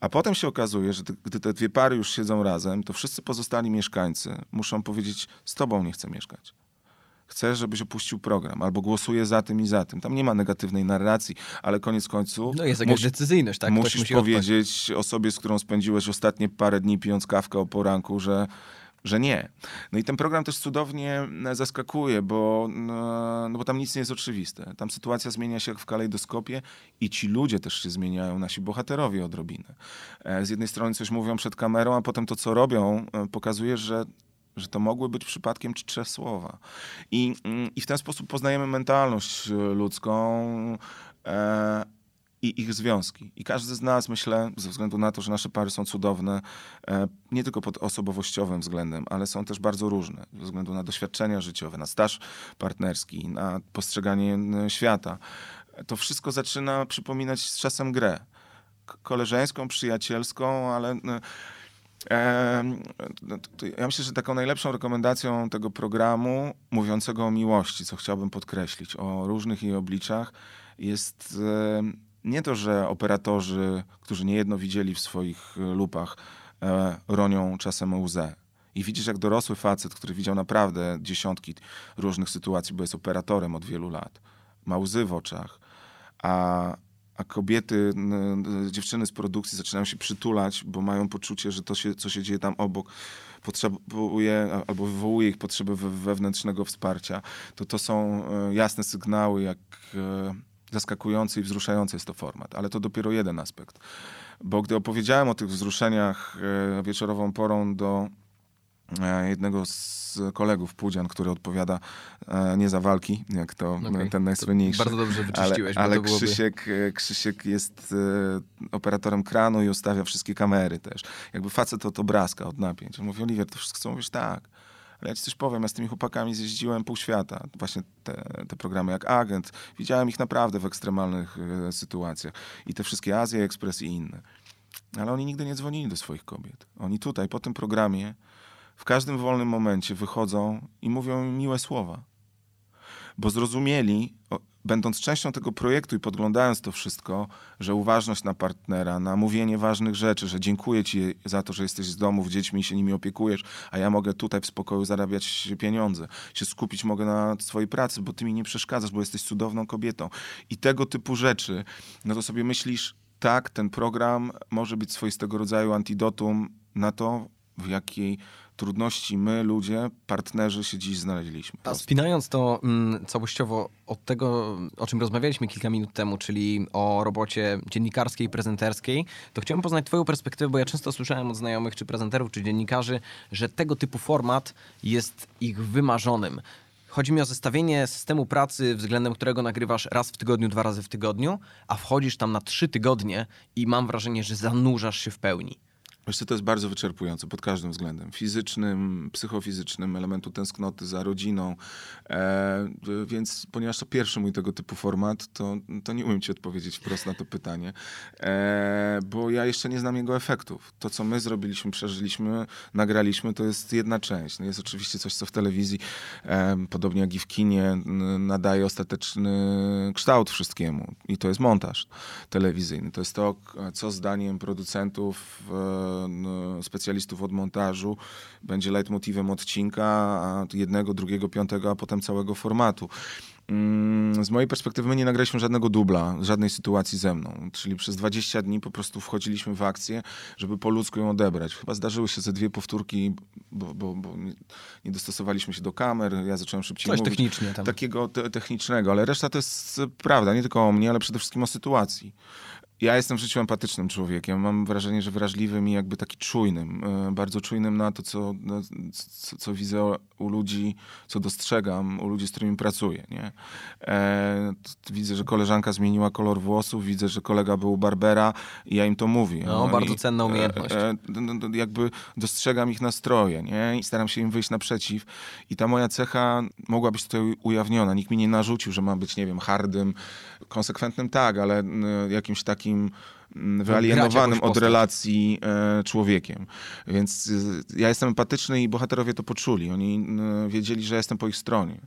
A potem się okazuje, że gdy te dwie pary już siedzą razem, to wszyscy pozostali mieszkańcy muszą powiedzieć, z tobą nie chcę mieszkać. Chcę, żebyś opuścił program, albo głosuję za tym i za tym. Tam nie ma negatywnej narracji, ale koniec końców... No jest jakaś decyzyjność, tak? Musisz powiedzieć osobie, z którą spędziłeś ostatnie parę dni pijąc kawkę o poranku, że nie. No i ten program też cudownie zaskakuje, bo tam nic nie jest oczywiste. Tam sytuacja zmienia się jak w kalejdoskopie i ci ludzie też się zmieniają, nasi bohaterowie odrobinę. Z jednej strony coś mówią przed kamerą, a potem to, co robią, pokazuje, że to mogły być przypadkiem trzech słowa. I w ten sposób poznajemy mentalność ludzką, i ich związki. I każdy z nas, myślę, ze względu na to, że nasze pary są cudowne, nie tylko pod osobowościowym względem, ale są też bardzo różne, ze względu na doświadczenia życiowe, na staż partnerski, na postrzeganie świata. To wszystko zaczyna przypominać z czasem grę. Koleżeńską, przyjacielską, ale... Ja myślę, że taką najlepszą rekomendacją tego programu, mówiącego o miłości, co chciałbym podkreślić, o różnych jej obliczach, jest nie to, że operatorzy, którzy niejedno widzieli w swoich lupach, ronią czasem łzę. I widzisz, jak dorosły facet, który widział naprawdę dziesiątki różnych sytuacji, bo jest operatorem od wielu lat, ma łzy w oczach, a kobiety, dziewczyny z produkcji zaczynają się przytulać, bo mają poczucie, że to, co się dzieje tam obok, potrzebuje albo wywołuje ich potrzeby wewnętrznego wsparcia. To są jasne sygnały, jak zaskakujący i wzruszający jest to format. Ale to dopiero jeden aspekt. Bo gdy opowiedziałem o tych wzruszeniach wieczorową porą do jednego z kolegów, Pudzian, który odpowiada nie za walki, jak to ten najsłynniejszy. To bardzo dobrze wyczyściłeś. Ale Krzysiek jest operatorem kranu i ustawia wszystkie kamery też. Jakby facet od obrazka, od napięć. Mówi, Oliwier, to wszystko co mówisz tak. Ale ja ci coś powiem, ja z tymi chłopakami zjeździłem pół świata. Właśnie te programy jak Agent. Widziałem ich naprawdę w ekstremalnych sytuacjach. I te wszystkie Azja, Express i inne. Ale oni nigdy nie dzwonili do swoich kobiet. Oni tutaj, po tym programie, w każdym wolnym momencie wychodzą i mówią im miłe słowa. Bo zrozumieli, będąc częścią tego projektu i podglądając to wszystko, że uważność na partnera, na mówienie ważnych rzeczy, że dziękuję ci za to, że jesteś z domów, dziećmi się nimi opiekujesz, a ja mogę tutaj w spokoju zarabiać pieniądze, się skupić mogę na swojej pracy, bo ty mi nie przeszkadzasz, bo jesteś cudowną kobietą. I tego typu rzeczy, no to sobie myślisz, tak, ten program może być swoistego rodzaju antidotum na to, w jakiej trudności my, ludzie, partnerzy się dziś znaleźliśmy. A spinając to całościowo od tego, o czym rozmawialiśmy kilka minut temu, czyli o robocie dziennikarskiej, prezenterskiej, to chciałem poznać twoją perspektywę, bo ja często słyszałem od znajomych, czy prezenterów, czy dziennikarzy, że tego typu format jest ich wymarzonym. Chodzi mi o zestawienie systemu pracy, względem którego nagrywasz raz w tygodniu, dwa razy w tygodniu, a wchodzisz tam na 3 tygodnie i mam wrażenie, że zanurzasz się w pełni. Wiesz co, to jest bardzo wyczerpujące pod każdym względem. Fizycznym, psychofizycznym, elementu tęsknoty za rodziną. Więc ponieważ to pierwszy mój tego typu format, to nie umiem ci odpowiedzieć wprost na to pytanie. Bo ja jeszcze nie znam jego efektów. To, co my zrobiliśmy, przeżyliśmy, nagraliśmy, to jest jedna część. No jest oczywiście coś, co w telewizji, podobnie jak i w kinie, nadaje ostateczny kształt wszystkiemu. I to jest montaż telewizyjny. To jest to, co zdaniem producentów, specjalistów od montażu będzie leitmotivem odcinka, jednego, drugiego, piątego, a potem całego formatu. Z mojej perspektywy my nie nagraliśmy żadnego dubla, żadnej sytuacji ze mną. Czyli przez 20 dni po prostu wchodziliśmy w akcję, żeby po ludzku ją odebrać. Chyba zdarzyły się ze dwie powtórki, bo nie dostosowaliśmy się do kamer, ja zacząłem szybciej mówić. Coś technicznie tam. Takiego technicznego, ale reszta to jest prawda, nie tylko o mnie, ale przede wszystkim o sytuacji. Ja jestem w życiu empatycznym człowiekiem. Mam wrażenie, że wrażliwym i jakby taki czujnym. Bardzo czujnym na to, co widzę u ludzi, co dostrzegam u ludzi, z którymi pracuję. Nie? Widzę, że koleżanka zmieniła kolor włosów, widzę, że kolega był barbera i ja im to mówię. No, bardzo cenna umiejętność. Jakby dostrzegam ich nastroje, nie? I staram się im wyjść naprzeciw. I ta moja cecha mogła być tutaj ujawniona. Nikt mi nie narzucił, że mam być, nie wiem, hardym, konsekwentnym tak, ale jakimś takim wyalienowanym od relacji człowiekiem. Więc ja jestem empatyczny i bohaterowie to poczuli. Oni wiedzieli, że jestem po ich stronie.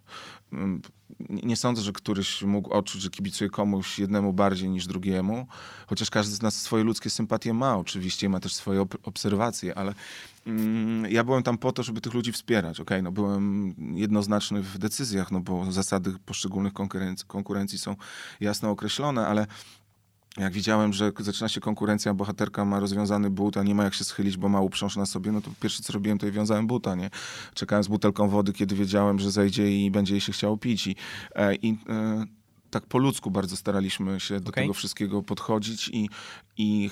Nie sądzę, że któryś mógł odczuć, że kibicuje komuś jednemu bardziej niż drugiemu. Chociaż każdy z nas swoje ludzkie sympatie ma oczywiście i ma też swoje obserwacje, ale ja byłem tam po to, żeby tych ludzi wspierać. Okay, no byłem jednoznaczny w decyzjach, no bo zasady poszczególnych konkurencji są jasno określone, ale jak widziałem, że zaczyna się konkurencja, bohaterka ma rozwiązany but, a nie ma jak się schylić, bo ma uprząż na sobie, no to pierwsze co robiłem, to i wiązałem buta, nie? Czekałem z butelką wody, kiedy wiedziałem, że zejdzie i będzie jej się chciało pić. I tak po ludzku bardzo staraliśmy się do tego wszystkiego podchodzić i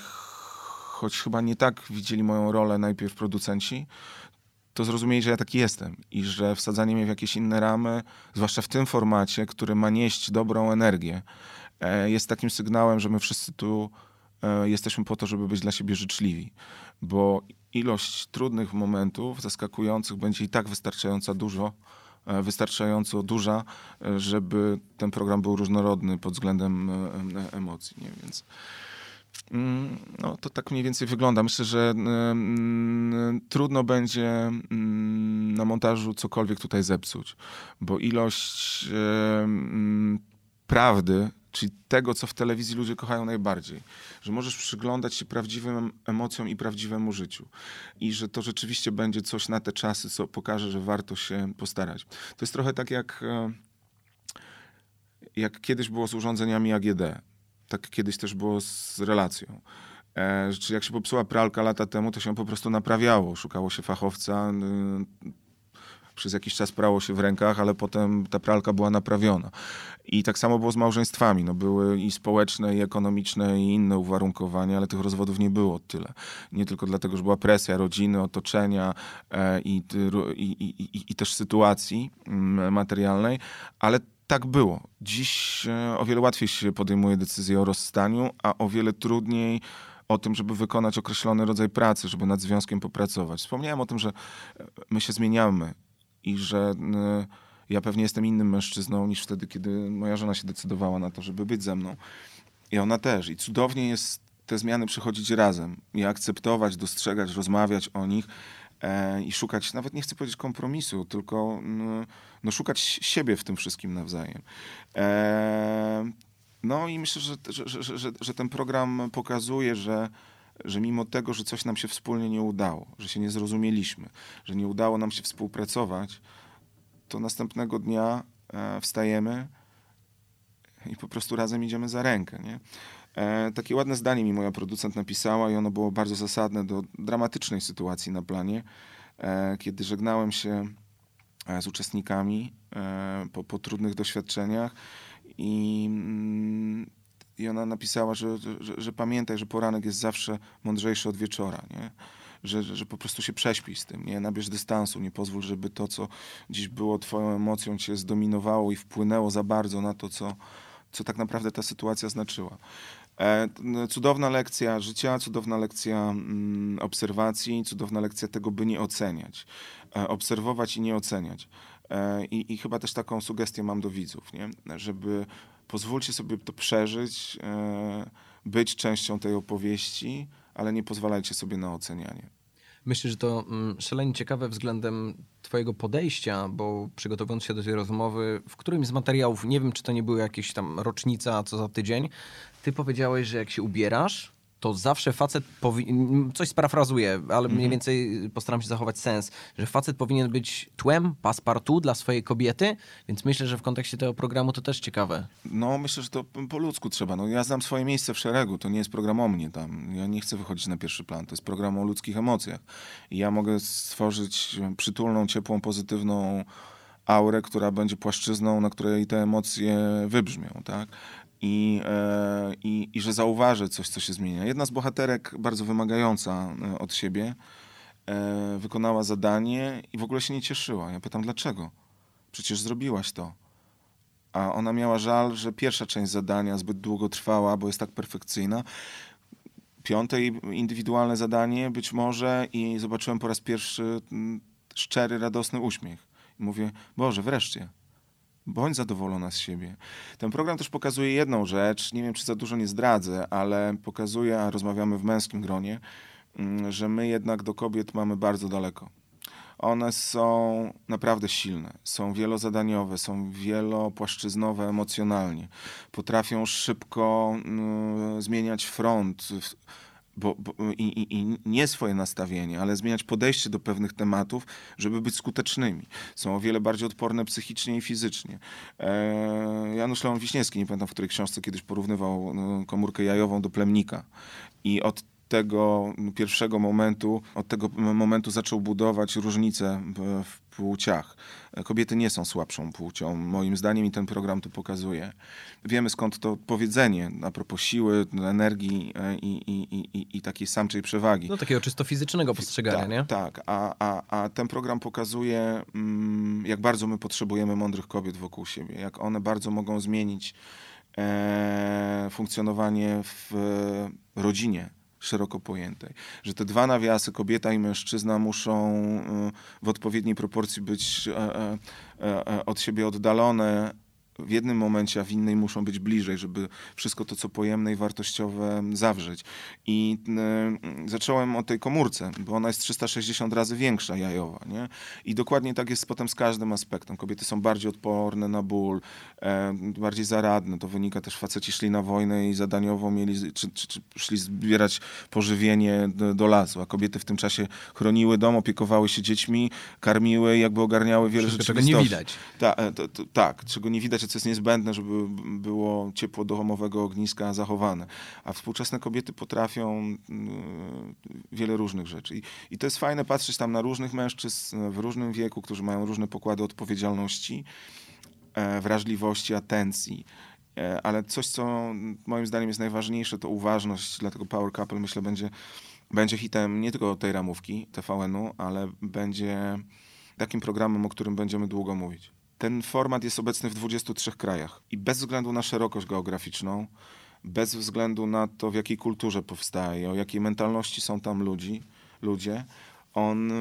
choć chyba nie tak widzieli moją rolę najpierw producenci, to zrozumieli, że ja taki jestem i że wsadzanie mnie w jakieś inne ramy, zwłaszcza w tym formacie, który ma nieść dobrą energię, jest takim sygnałem, że my wszyscy tu jesteśmy po to, żeby być dla siebie życzliwi. Bo ilość trudnych momentów, zaskakujących, będzie i tak wystarczająco duża, żeby ten program był różnorodny pod względem emocji. Nie? Więc no, to tak mniej więcej wygląda. Myślę, że trudno będzie na montażu cokolwiek tutaj zepsuć, bo ilość prawdy, czyli tego, co w telewizji ludzie kochają najbardziej. Że możesz przyglądać się prawdziwym emocjom i prawdziwemu życiu. I że to rzeczywiście będzie coś na te czasy, co pokaże, że warto się postarać. To jest trochę tak, jak kiedyś było z urządzeniami AGD. Tak kiedyś też było z relacją. Czyli jak się popsuła pralka lata temu, to się po prostu naprawiało. Szukało się fachowca, przez jakiś czas prało się w rękach, ale potem ta pralka była naprawiona. I tak samo było z małżeństwami. No, były i społeczne, i ekonomiczne, i inne uwarunkowania, ale tych rozwodów nie było tyle. Nie tylko dlatego, że była presja rodziny, otoczenia i też sytuacji materialnej, ale tak było. Dziś o wiele łatwiej się podejmuje decyzję o rozstaniu, a o wiele trudniej o tym, żeby wykonać określony rodzaj pracy, żeby nad związkiem popracować. Wspomniałem o tym, że my się zmieniamy. I że ja pewnie jestem innym mężczyzną niż wtedy, kiedy moja żona się decydowała na to, żeby być ze mną. I ona też. I cudownie jest te zmiany przechodzić razem. I akceptować, dostrzegać, rozmawiać o nich i szukać, nawet nie chcę powiedzieć kompromisu, tylko no, szukać siebie w tym wszystkim nawzajem. No i myślę, że ten program pokazuje, że mimo tego, że coś nam się wspólnie nie udało, że się nie zrozumieliśmy, że nie udało nam się współpracować, to następnego dnia wstajemy i po prostu razem idziemy za rękę. Nie? Takie ładne zdanie mi moja producent napisała i ono było bardzo zasadne do dramatycznej sytuacji na planie, kiedy żegnałem się z uczestnikami po trudnych doświadczeniach I ona napisała, że pamiętaj, że poranek jest zawsze mądrzejszy od wieczora, nie? Że po prostu się prześpij z tym, nie? Nabierz dystansu, nie pozwól, żeby to, co dziś było twoją emocją, cię zdominowało i wpłynęło za bardzo na to, co tak naprawdę ta sytuacja znaczyła. Cudowna lekcja życia, cudowna lekcja obserwacji, cudowna lekcja tego, by nie oceniać. Obserwować i nie oceniać. I chyba też taką sugestię mam do widzów, nie? Żeby pozwólcie sobie to przeżyć, być częścią tej opowieści, ale nie pozwalajcie sobie na ocenianie. Myślę, że to szalenie ciekawe względem twojego podejścia, bo przygotowując się do tej rozmowy, w którymś z materiałów, nie wiem, czy to nie były jakieś tam rocznica, co za tydzień, ty powiedziałeś, że jak się ubierasz, to zawsze facet powinien, coś sparafrazuję, ale mniej więcej postaram się zachować sens, że facet powinien być tłem, passepartout dla swojej kobiety, więc myślę, że w kontekście tego programu to też ciekawe. No myślę, że to po ludzku trzeba. No, ja znam swoje miejsce w szeregu, to nie jest program o mnie tam. Ja nie chcę wychodzić na pierwszy plan, to jest program o ludzkich emocjach. I ja mogę stworzyć przytulną, ciepłą, pozytywną aurę, która będzie płaszczyzną, na której te emocje wybrzmią, tak? I że zauważy coś, co się zmienia. Jedna z bohaterek, bardzo wymagająca od siebie, wykonała zadanie i w ogóle się nie cieszyła. Ja pytam, dlaczego? Przecież zrobiłaś to. A ona miała żal, że pierwsza część zadania zbyt długo trwała, bo jest tak perfekcyjna. Piąte indywidualne zadanie być może i zobaczyłem po raz pierwszy szczery, radosny uśmiech. I mówię, Boże, wreszcie. Bądź zadowolona z siebie. Ten program też pokazuje jedną rzecz, nie wiem, czy za dużo nie zdradzę, ale pokazuje, a rozmawiamy w męskim gronie, że my jednak do kobiet mamy bardzo daleko. One są naprawdę silne, są wielozadaniowe, są wielopłaszczyznowe emocjonalnie. Potrafią szybko zmieniać front, Bo nie swoje nastawienie, ale zmieniać podejście do pewnych tematów, żeby być skutecznymi. Są o wiele bardziej odporne psychicznie i fizycznie. Janusz Leon Wiśniewski, nie pamiętam w której książce, kiedyś porównywał komórkę jajową do plemnika. I od tego pierwszego momentu, zaczął budować różnice w płciach. Kobiety nie są słabszą płcią, moim zdaniem, i ten program to pokazuje. Wiemy, skąd to powiedzenie a propos siły, energii i takiej samczej przewagi. No takiego czysto fizycznego postrzegania, nie? Tak, a ten program pokazuje, jak bardzo my potrzebujemy mądrych kobiet wokół siebie, jak one bardzo mogą zmienić funkcjonowanie w rodzinie szeroko pojętej. Że te dwa nawiasy, kobieta i mężczyzna, muszą w odpowiedniej proporcji być od siebie oddalone w jednym momencie, a w innej muszą być bliżej, żeby wszystko to, co pojemne i wartościowe, zawrzeć. I zacząłem od tej komórce, bo ona jest 360 razy większa, jajowa, nie? I dokładnie tak jest potem z każdym aspektem. Kobiety są bardziej odporne na ból, bardziej zaradne. To wynika też, faceci szli na wojnę i zadaniowo mieli, czy szli zbierać pożywienie do lasu, a kobiety w tym czasie chroniły dom, opiekowały się dziećmi, karmiły i jakby ogarniały wiele rzeczywistości. Czego nie widać. Tak, czego nie widać, co jest niezbędne, żeby było ciepło do domowego ogniska zachowane. A współczesne kobiety potrafią wiele różnych rzeczy. I to jest fajne patrzeć tam na różnych mężczyzn w różnym wieku, którzy mają różne pokłady odpowiedzialności, wrażliwości, atencji. Ale coś, co moim zdaniem jest najważniejsze, to uważność. Dlatego Power Couple, myślę, będzie hitem nie tylko tej ramówki TVN-u, ale będzie takim programem, o którym będziemy długo mówić. Ten format jest obecny w 23 krajach i bez względu na szerokość geograficzną, bez względu na to, w jakiej kulturze powstaje, o jakiej mentalności są tam ludzie, on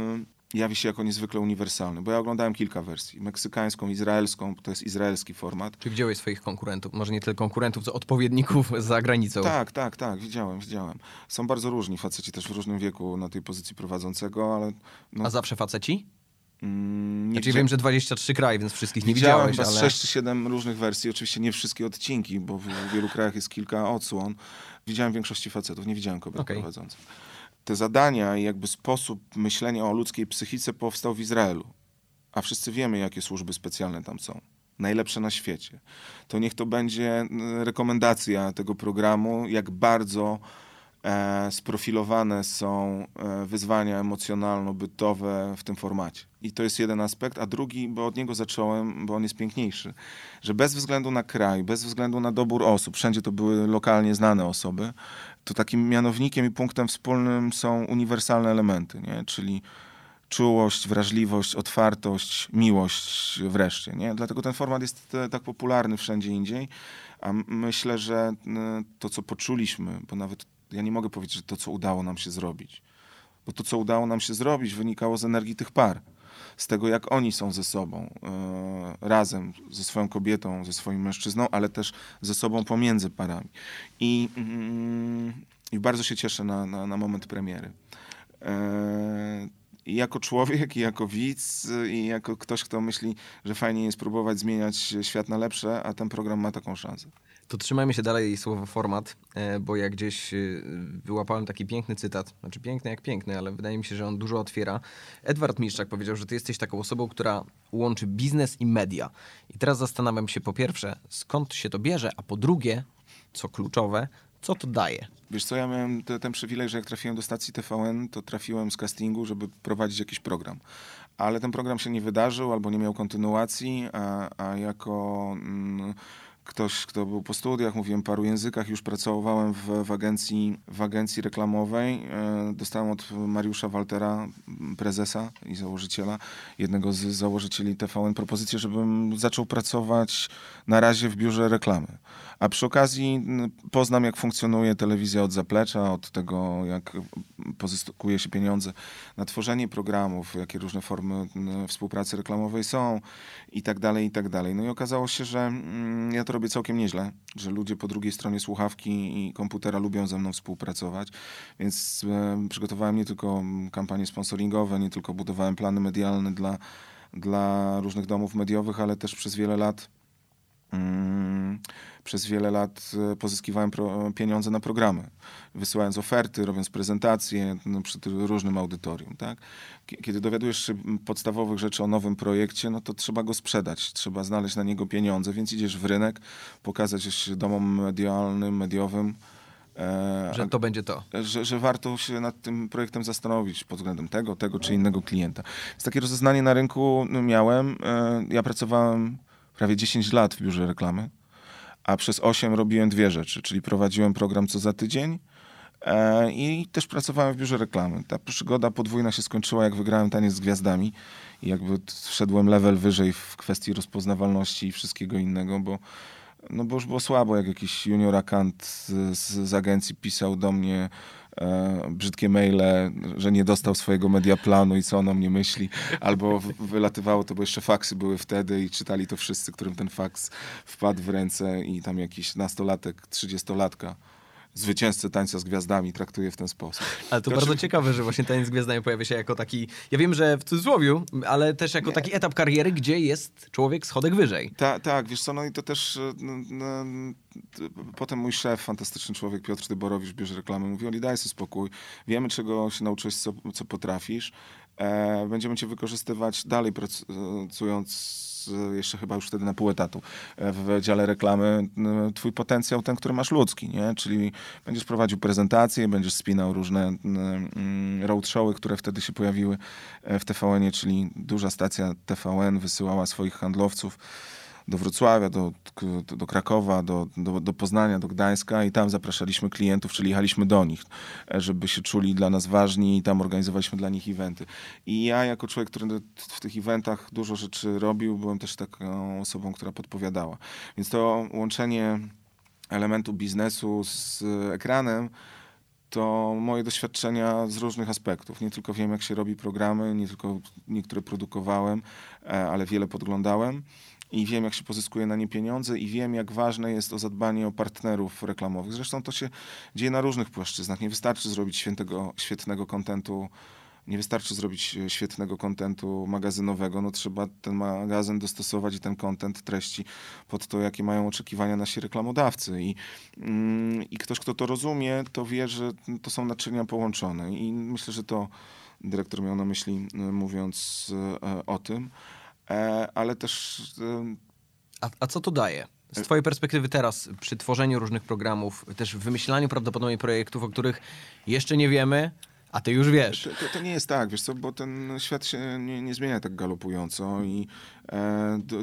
jawi się jako niezwykle uniwersalny, bo ja oglądałem kilka wersji, meksykańską, izraelską, to jest izraelski format. Czy widziałeś swoich konkurentów, może nie tyle konkurentów, co odpowiedników za granicą? Tak, widziałem. Są bardzo różni faceci też w różnym wieku na tej pozycji prowadzącego, ale... No... A zawsze faceci? Znaczy, wiem, że 23 kraje, więc wszystkich nie widziałeś, ale... 6 czy 7 różnych wersji, oczywiście nie wszystkie odcinki, bo w wielu krajach jest kilka odsłon. Widziałem większości facetów, nie widziałem kobiet prowadzących. Te zadania i jakby sposób myślenia o ludzkiej psychice powstał w Izraelu. A wszyscy wiemy, jakie służby specjalne tam są. Najlepsze na świecie. To niech to będzie rekomendacja tego programu, jak bardzo sprofilowane są wyzwania emocjonalno-bytowe w tym formacie. I to jest jeden aspekt, a drugi, bo od niego zacząłem, bo on jest piękniejszy, że bez względu na kraj, bez względu na dobór osób, wszędzie to były lokalnie znane osoby, to takim mianownikiem i punktem wspólnym są uniwersalne elementy, nie? Czyli czułość, wrażliwość, otwartość, miłość wreszcie. Nie? Dlatego ten format jest tak popularny wszędzie indziej, a myślę, że to, co poczuliśmy, bo nawet ja nie mogę powiedzieć, że to, co udało nam się zrobić, bo to, co udało nam się zrobić, wynikało z energii tych par, z tego, jak oni są ze sobą, razem ze swoją kobietą, ze swoim mężczyzną, ale też ze sobą pomiędzy parami. I bardzo się cieszę na moment premiery. I jako człowiek, i jako widz, i jako ktoś, kto myśli, że fajnie jest próbować zmieniać świat na lepsze, a ten program ma taką szansę. To trzymajmy się dalej słowa format, bo ja gdzieś wyłapałem taki piękny cytat, znaczy piękny jak piękny, ale wydaje mi się, że on dużo otwiera. Edward Miszczak powiedział, że ty jesteś taką osobą, która łączy biznes i media. I teraz zastanawiam się po pierwsze, skąd się to bierze, a po drugie, co kluczowe, co to daje? Wiesz co, ja miałem ten przywilej, że jak trafiłem do stacji TVN, to trafiłem z castingu, żeby prowadzić jakiś program. Ale ten program się nie wydarzył albo nie miał kontynuacji, a jako ktoś, kto był po studiach, mówiłem w paru językach, już pracowałem w agencji reklamowej. Dostałem od Mariusza Waltera, prezesa i założyciela, jednego z założycieli TVN, propozycję, żebym zaczął pracować na razie w biurze reklamy. A przy okazji poznam, jak funkcjonuje telewizja od zaplecza, od tego, jak pozyskuje się pieniądze na tworzenie programów, jakie różne formy współpracy reklamowej są i tak dalej, i tak dalej. No i okazało się, że ja to robię całkiem nieźle, że ludzie po drugiej stronie słuchawki i komputera lubią ze mną współpracować, więc przygotowałem nie tylko kampanie sponsoringowe, nie tylko budowałem plany medialne dla różnych domów mediowych, ale też przez wiele lat pozyskiwałem pieniądze na programy, wysyłając oferty, robiąc prezentacje przed różnym audytorium. Tak? Kiedy dowiadujesz się podstawowych rzeczy o nowym projekcie, no to trzeba go sprzedać, trzeba znaleźć na niego pieniądze, więc idziesz w rynek, pokazać się domom medialnym, mediowym, że to będzie to. Że warto się nad tym projektem zastanowić pod względem tego czy innego klienta. Więc takie rozeznanie na rynku miałem. Ja pracowałem prawie 10 lat w biurze reklamy, a przez 8 robiłem dwie rzeczy, czyli prowadziłem program Co za tydzień i też pracowałem w biurze reklamy. Ta przygoda podwójna się skończyła, jak wygrałem Taniec z Gwiazdami i jakby wszedłem level wyżej w kwestii rozpoznawalności i wszystkiego innego, bo już było słabo, jak jakiś junior akant z agencji pisał do mnie brzydkie maile, że nie dostał swojego mediaplanu i co on o mnie myśli. Albo wylatywało to, bo jeszcze faksy były wtedy i czytali to wszyscy, którym ten faks wpadł w ręce i tam jakiś nastolatek, 30-latka, zwycięzcę Tańca z Gwiazdami traktuje w ten sposób. Ale to bardzo ciekawe, że właśnie Taniec z Gwiazdami pojawia się jako taki, ja wiem, że w cudzysłowiu, ale też jako taki etap kariery, gdzie jest człowiek schodek wyżej. Tak, wiesz co, no i to też potem mój szef, fantastyczny człowiek, Piotr Dyborowicz w biurze reklamy, mówi: Oli, daj sobie spokój, wiemy, czego się nauczyłeś, co potrafisz, będziemy cię wykorzystywać dalej pracując jeszcze chyba już wtedy na pół etatu w dziale reklamy, twój potencjał, ten, który masz ludzki, nie? Czyli będziesz prowadził prezentacje, będziesz spinał różne roadshowy, które wtedy się pojawiły w TVN-ie, czyli duża stacja TVN wysyłała swoich handlowców do Wrocławia, do Krakowa, do Poznania, do Gdańska i tam zapraszaliśmy klientów, czyli jechaliśmy do nich, żeby się czuli dla nas ważni i tam organizowaliśmy dla nich eventy. I ja jako człowiek, który w tych eventach dużo rzeczy robił, byłem też taką osobą, która podpowiadała. Więc to łączenie elementu biznesu z ekranem to moje doświadczenia z różnych aspektów. Nie tylko wiem, jak się robi programy, nie tylko niektóre produkowałem, ale wiele podglądałem. I wiem, jak się pozyskuje na nie pieniądze i wiem, jak ważne jest o zadbanie o partnerów reklamowych. Zresztą to się dzieje na różnych płaszczyznach. Nie wystarczy zrobić świetnego kontentu, nie wystarczy zrobić świetnego kontentu magazynowego. No, trzeba ten magazyn dostosować i ten kontent, treści pod to, jakie mają oczekiwania nasi reklamodawcy. I ktoś, kto to rozumie, to wie, że to są naczynia połączone. I myślę, że to dyrektor miał na myśli, mówiąc o tym. Ale też... A co to daje? Z twojej perspektywy teraz, przy tworzeniu różnych programów, też w wymyślaniu prawdopodobnie projektów, o których jeszcze nie wiemy, A ty już wiesz. To nie jest tak, wiesz co, bo ten świat się nie zmienia tak galopująco i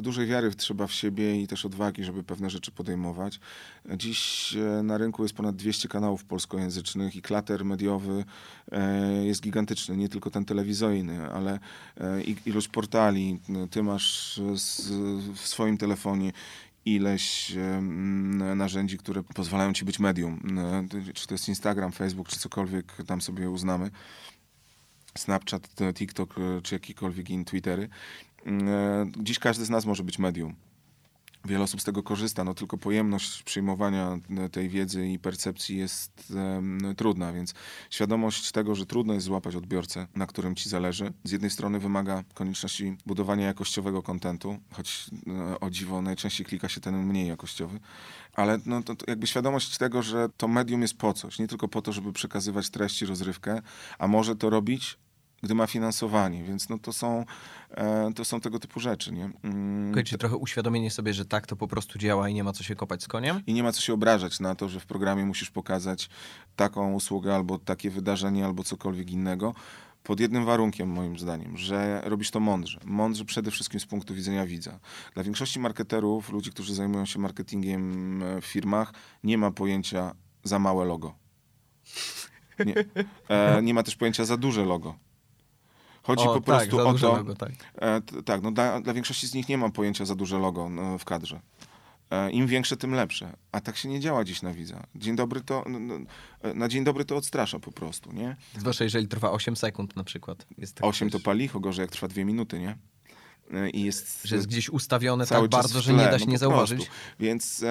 dużej wiary trzeba w siebie i też odwagi, żeby pewne rzeczy podejmować. Dziś na rynku jest ponad 200 kanałów polskojęzycznych i klater mediowy jest gigantyczny, nie tylko ten telewizyjny, ale ilość portali. Ty masz w swoim telefonie ileś narzędzi, które pozwalają ci być medium. Czy to jest Instagram, Facebook, czy cokolwiek tam sobie uznamy. Snapchat, TikTok, czy jakikolwiek inny, Twittery. Dziś każdy z nas może być medium. Wiele osób z tego korzysta, no tylko pojemność przyjmowania tej wiedzy i percepcji jest trudna, więc świadomość tego, że trudno jest złapać odbiorcę, na którym ci zależy, z jednej strony wymaga konieczności budowania jakościowego kontentu, choć o dziwo najczęściej klika się ten mniej jakościowy, ale no, to jakby świadomość tego, że to medium jest po coś, nie tylko po to, żeby przekazywać treści, rozrywkę, a może to robić, gdy ma finansowanie, więc no to są tego typu rzeczy. Nie? Czyli trochę uświadomienie sobie, że tak to po prostu działa i nie ma co się kopać z koniem? I nie ma co się obrażać na to, że w programie musisz pokazać taką usługę albo takie wydarzenie, albo cokolwiek innego. Pod jednym warunkiem, moim zdaniem, że robisz to mądrze. Mądrze przede wszystkim z punktu widzenia widza. Dla większości marketerów, ludzi, którzy zajmują się marketingiem w firmach, nie ma pojęcia za małe logo. Nie ma też pojęcia za duże logo. Chodzi po prostu o to. Logo, tak. Dla większości z nich nie ma pojęcia za duże logo w kadrze. Im większe, tym lepsze. A tak się nie działa dziś na widza. Dzień dobry to. Na dzień dobry to odstrasza po prostu, nie? Zwłaszcza jeżeli trwa 8 sekund na przykład. 8 to palicho, gorzej jak trwa 2 minuty, nie? I jest. Że jest gdzieś ustawione tak bardzo, że nie da się nie zauważyć. Więc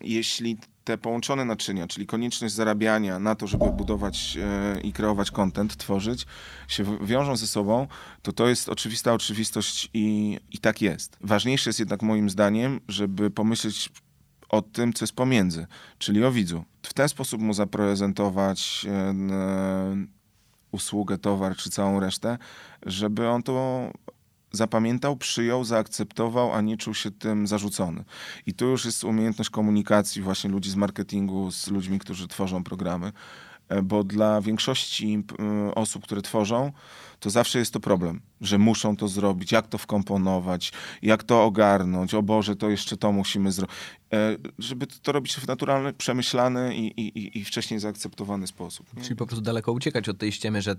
jeśli te połączone naczynia, czyli konieczność zarabiania na to, żeby budować i kreować content, tworzyć, się wiążą ze sobą, to jest oczywista oczywistość i tak jest. Ważniejsze jest jednak moim zdaniem, żeby pomyśleć o tym, co jest pomiędzy, czyli o widzu. W ten sposób mu zaprezentować usługę, towar czy całą resztę, żeby on to zapamiętał, przyjął, zaakceptował, a nie czuł się tym zarzucony. I tu już jest umiejętność komunikacji właśnie ludzi z marketingu, z ludźmi, którzy tworzą programy, bo dla większości osób, które tworzą, to zawsze jest to problem, że muszą to zrobić, jak to wkomponować, jak to ogarnąć, o Boże, to jeszcze to musimy zrobić. Żeby to robić w naturalny, przemyślany i wcześniej zaakceptowany sposób. Nie? Czyli po prostu daleko uciekać od tej ściemy, że,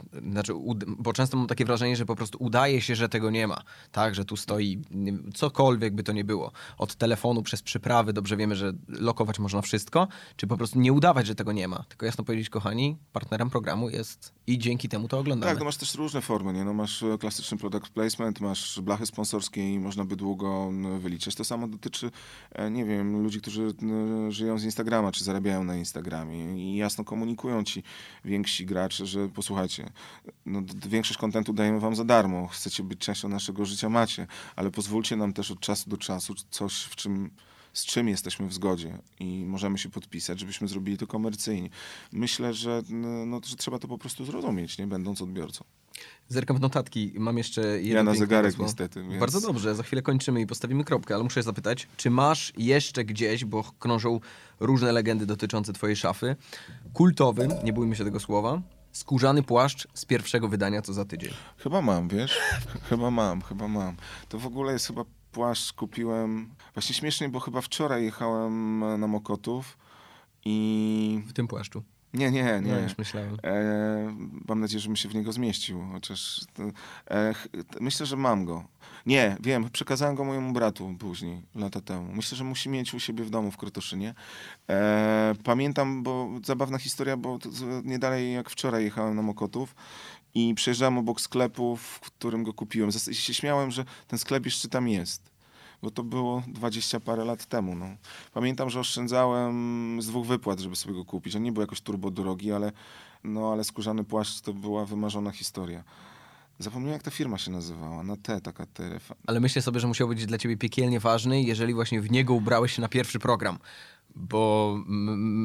bo często mam takie wrażenie, że po prostu udaje się, że tego nie ma. Tak, że tu stoi cokolwiek by to nie było. Od telefonu przez przyprawy dobrze wiemy, że lokować można wszystko, czy po prostu nie udawać, że tego nie ma. Tylko jasno powiedzieć, kochani, partnerem programu jest i dzięki temu to oglądamy. Tak, to masz też różne formy, nie? No masz klasyczny product placement, masz blachy sponsorskie i można by długo wyliczać. To samo dotyczy, nie wiem, ludzi, którzy żyją z Instagrama, czy zarabiają na Instagramie i jasno komunikują ci więksi gracze, że posłuchajcie, no, większość kontentu dajemy wam za darmo, chcecie być częścią naszego życia, macie, ale pozwólcie nam też od czasu do czasu coś, z czym jesteśmy w zgodzie i możemy się podpisać, żebyśmy zrobili to komercyjnie. Myślę, że trzeba to po prostu zrozumieć, nie będąc odbiorcą. Zerkam w notatki, mam jeszcze jeden. Ja na zegarek hasło. Niestety. Więc... Bardzo dobrze, za chwilę kończymy i postawimy kropkę, ale muszę zapytać, czy masz jeszcze gdzieś, bo krążą różne legendy dotyczące twojej szafy, kultowy, nie bójmy się tego słowa, skórzany płaszcz z pierwszego wydania co za tydzień? Chyba mam, wiesz? Chyba mam. To w ogóle jest chyba płaszcz kupiłem, właśnie śmiesznie, bo chyba wczoraj jechałem na Mokotów i... W tym płaszczu? Nie. No już myślałem. Mam nadzieję, że mi się w niego zmieścił, chociaż myślę, że mam go. Nie, wiem, przekazałem go mojemu bratu później, lata temu. Myślę, że musi mieć u siebie w domu w Krotoszynie. Pamiętam, bo zabawna historia, bo nie dalej jak wczoraj jechałem na Mokotów i przejeżdżałem obok sklepu, w którym go kupiłem. Się śmiałem, że ten sklep jeszcze tam jest. Bo to było 20 parę lat temu. No. Pamiętam, że oszczędzałem z 2 wypłat, żeby sobie go kupić. On nie był jakoś turbo drogi, ale skórzany płaszcz to była wymarzona historia. Zapomniałem, jak ta firma się nazywała. Na T, taka telefa. Ale myślę sobie, że musiał być dla ciebie piekielnie ważny, jeżeli właśnie w niego ubrałeś się na pierwszy program. Bo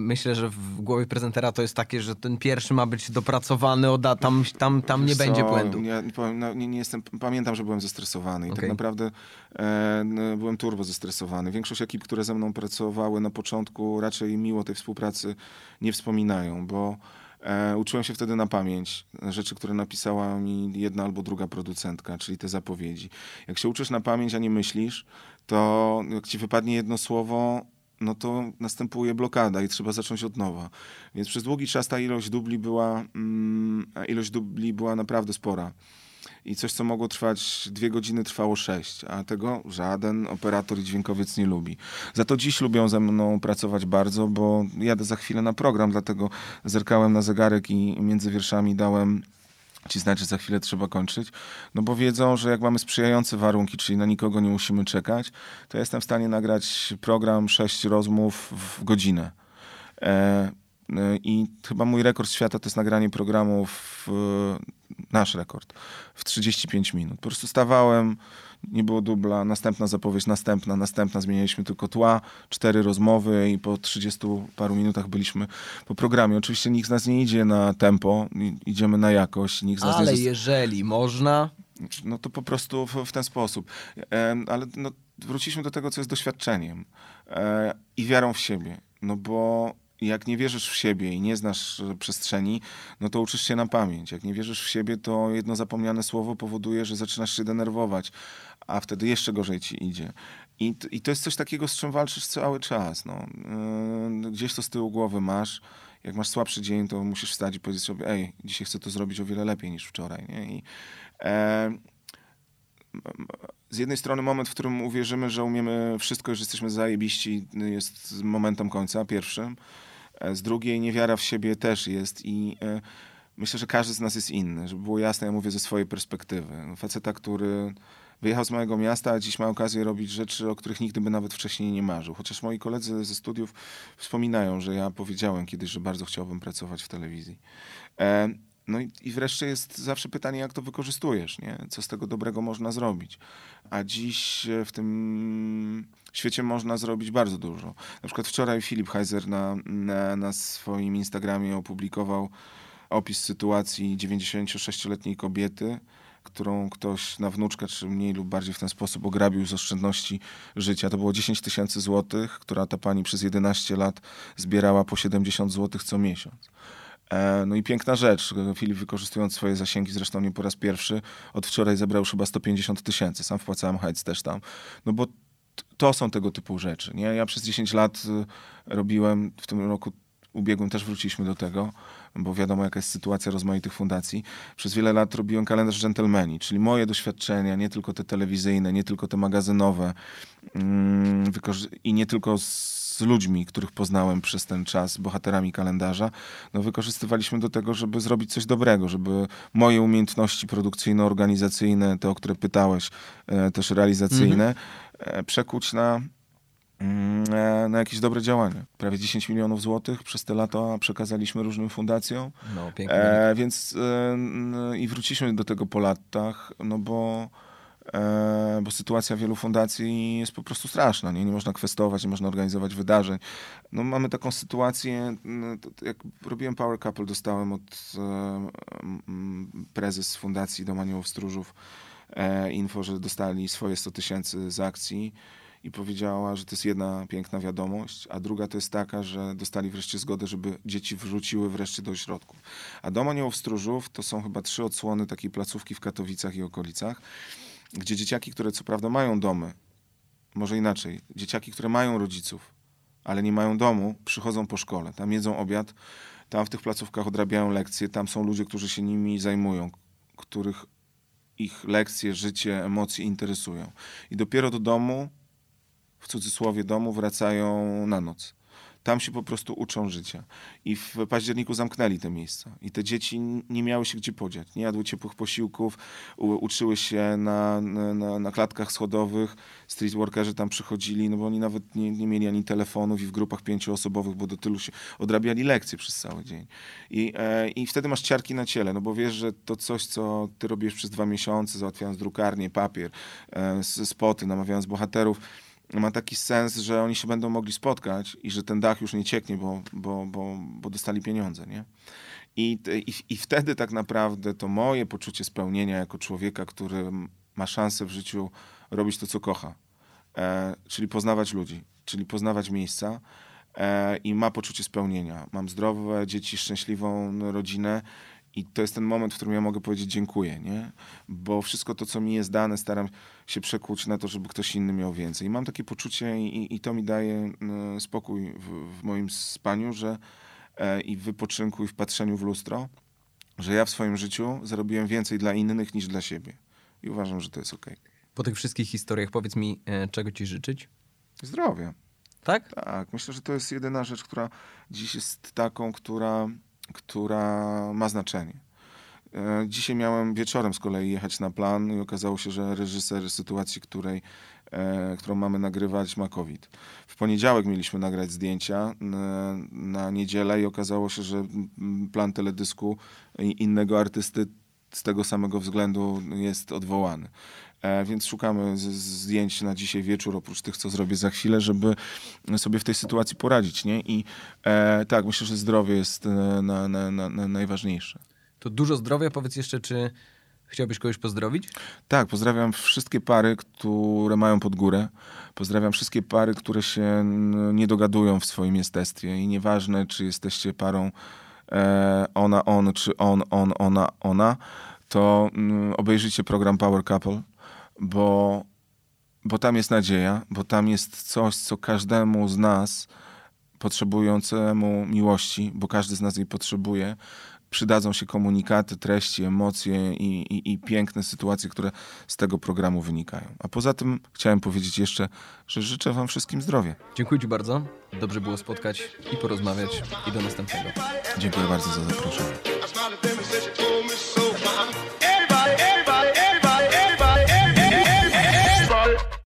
myślę, że w głowie prezentera to jest takie, że ten pierwszy ma być dopracowany, tam nie będzie błędu. Nie jestem, pamiętam, że byłem zestresowany i tak naprawdę byłem turbo zestresowany. Większość ekip, które ze mną pracowały na początku, raczej miło tej współpracy nie wspominają, bo Uczyłem się wtedy na pamięć rzeczy, które napisała mi jedna albo druga producentka, czyli te zapowiedzi. Jak się uczysz na pamięć, a nie myślisz, to jak ci wypadnie jedno słowo, no to następuje blokada i trzeba zacząć od nowa. Więc przez długi czas ta ilość dubli była naprawdę spora. I coś, co mogło trwać 2 godziny, trwało 6, a tego żaden operator i dźwiękowiec nie lubi. Za to dziś lubią ze mną pracować bardzo, bo jadę za chwilę na program, dlatego zerkałem na zegarek i między wierszami dałem ci znać, że za chwilę trzeba kończyć, no bo wiedzą, że jak mamy sprzyjające warunki, czyli na nikogo nie musimy czekać, to ja jestem w stanie nagrać program 6 rozmów w godzinę. I chyba mój rekord świata to jest nagranie programu, nasz rekord, w 35 minut. Po prostu stawałem, nie było dubla, następna zapowiedź, następna, zmienialiśmy tylko tła, 4 rozmowy i po 30 paru minutach byliśmy po programie. Oczywiście nikt z nas nie idzie na tempo, idziemy na jakość. Nikt z nas ale nie jeżeli można... No to po prostu w ten sposób. Ale no, wróciliśmy do tego, co jest doświadczeniem i wiarą w siebie, no bo... Jak nie wierzysz w siebie i nie znasz przestrzeni, no to uczysz się na pamięć. Jak nie wierzysz w siebie, to jedno zapomniane słowo powoduje, że zaczynasz się denerwować, a wtedy jeszcze gorzej ci idzie. I to jest coś takiego, z czym walczysz cały czas. No. Gdzieś to z tyłu głowy masz. Jak masz słabszy dzień, to musisz wstać i powiedzieć sobie, ej, dzisiaj chcę to zrobić o wiele lepiej niż wczoraj. Nie? Z jednej strony moment, w którym uwierzymy, że umiemy wszystko, że jesteśmy zajebiści, jest momentem końca, pierwszym. Z drugiej niewiara w siebie też jest i myślę, że każdy z nas jest inny. Żeby było jasne, ja mówię ze swojej perspektywy. Faceta, który wyjechał z małego miasta, a dziś ma okazję robić rzeczy, o których nigdy by nawet wcześniej nie marzył. Chociaż moi koledzy ze studiów wspominają, że ja powiedziałem kiedyś, że bardzo chciałbym pracować w telewizji. No i wreszcie jest zawsze pytanie, jak to wykorzystujesz, nie? Co z tego dobrego można zrobić. A dziś w tym świecie można zrobić bardzo dużo. Na przykład wczoraj Filip Hajzer na swoim Instagramie opublikował opis sytuacji 96-letniej kobiety, którą ktoś na wnuczkę, czy mniej lub bardziej w ten sposób ograbił z oszczędności życia. To było 10 000 złotych, która ta pani przez 11 lat zbierała po 70 złotych co miesiąc. No i piękna rzecz. Filip, wykorzystując swoje zasięgi, zresztą nie po raz pierwszy, od wczoraj zebrał już chyba 150 000. Sam wpłacałem hajs też tam. No bo to są tego typu rzeczy. Nie? Ja przez 10 lat robiłem, w tym roku ubiegłym też wróciliśmy do tego, bo wiadomo, jaka jest sytuacja rozmaitych fundacji. Przez wiele lat robiłem kalendarz Gentlemani, czyli moje doświadczenia, nie tylko te telewizyjne, nie tylko te magazynowe i nie tylko z ludźmi, których poznałem przez ten czas, bohaterami kalendarza, no wykorzystywaliśmy do tego, żeby zrobić coś dobrego, żeby moje umiejętności produkcyjno-organizacyjne, te, o które pytałeś, też realizacyjne, przekuć na jakieś dobre działania. Prawie 10 milionów złotych przez te lata przekazaliśmy różnym fundacjom. No, pięknie. Więc i wróciliśmy do tego po latach, no bo sytuacja wielu fundacji jest po prostu straszna. Nie można kwestować, nie można organizować wydarzeń. No, mamy taką sytuację, jak robiłem Power Couple, dostałem od prezes fundacji Dom Aniołów Stróżów info, że dostali swoje 100 000 z akcji i powiedziała, że to jest jedna piękna wiadomość, a druga to jest taka, że dostali wreszcie zgodę, żeby dzieci wrzuciły wreszcie do ośrodków. A Dom Aniołów Stróżów to są chyba 3 odsłony takiej placówki w Katowicach i okolicach, gdzie dzieciaki, które co prawda mają domy, może inaczej, dzieciaki, które mają rodziców, ale nie mają domu, przychodzą po szkole, tam jedzą obiad, tam w tych placówkach odrabiają lekcje, tam są ludzie, którzy się nimi zajmują, których ich lekcje, życie, emocje interesują. I dopiero do domu, w cudzysłowie domu, wracają na noc. Tam się po prostu uczą życia. I w październiku zamknęli te miejsca. I te dzieci nie miały się gdzie podziać. Nie jadły ciepłych posiłków, uczyły się na klatkach schodowych. Streetworkerzy tam przychodzili, no bo oni nawet nie mieli ani telefonów i w grupach 5-osobowych, bo do tylu się odrabiali lekcje przez cały dzień. I wtedy masz ciarki na ciele, no bo wiesz, że to coś, co ty robisz przez 2 miesiące, załatwiając drukarnię, papier, spoty, namawiając bohaterów, ma taki sens, że oni się będą mogli spotkać i że ten dach już nie cieknie, bo dostali pieniądze, nie? I wtedy tak naprawdę to moje poczucie spełnienia jako człowieka, który ma szansę w życiu robić to, co kocha, czyli poznawać ludzi, czyli poznawać miejsca, i ma poczucie spełnienia. Mam zdrowe dzieci, szczęśliwą rodzinę i to jest ten moment, w którym ja mogę powiedzieć dziękuję, nie? Bo wszystko to, co mi jest dane, staram się przekuć na to, żeby ktoś inny miał więcej. I mam takie poczucie i to mi daje spokój w moim spaniu, że i w wypoczynku, i w patrzeniu w lustro, że ja w swoim życiu zarobiłem więcej dla innych niż dla siebie. I uważam, że to jest okej. Po tych wszystkich historiach powiedz mi, czego ci życzyć? Zdrowia. Tak? Tak. Myślę, że to jest jedyna rzecz, która dziś jest taką, która ma znaczenie. Dzisiaj miałem wieczorem z kolei jechać na plan i okazało się, że reżyser sytuacji, którą mamy nagrywać, ma COVID. W poniedziałek mieliśmy nagrać zdjęcia na niedzielę i okazało się, że plan teledysku innego artysty z tego samego względu jest odwołany. Więc szukamy zdjęć na dzisiaj wieczór, oprócz tych, co zrobię za chwilę, żeby sobie w tej sytuacji poradzić, nie? I tak, myślę, że zdrowie jest najważniejsze. To dużo zdrowia. Powiedz jeszcze, czy chciałbyś kogoś pozdrowić? Tak, pozdrawiam wszystkie pary, które mają pod górę. Pozdrawiam wszystkie pary, które się nie dogadują w swoim jestestwie. I nieważne, czy jesteście parą ona, on, czy on, ona, ona, to obejrzyjcie program Power Couple, bo tam jest nadzieja, bo tam jest coś, co każdemu z nas potrzebującemu miłości, bo każdy z nas jej potrzebuje, przydadzą się komunikaty, treści, emocje i piękne sytuacje, które z tego programu wynikają. A poza tym chciałem powiedzieć jeszcze, że życzę wam wszystkim zdrowia. Dziękuję ci bardzo. Dobrze było spotkać i porozmawiać i do następnego. Dziękuję bardzo za zaproszenie.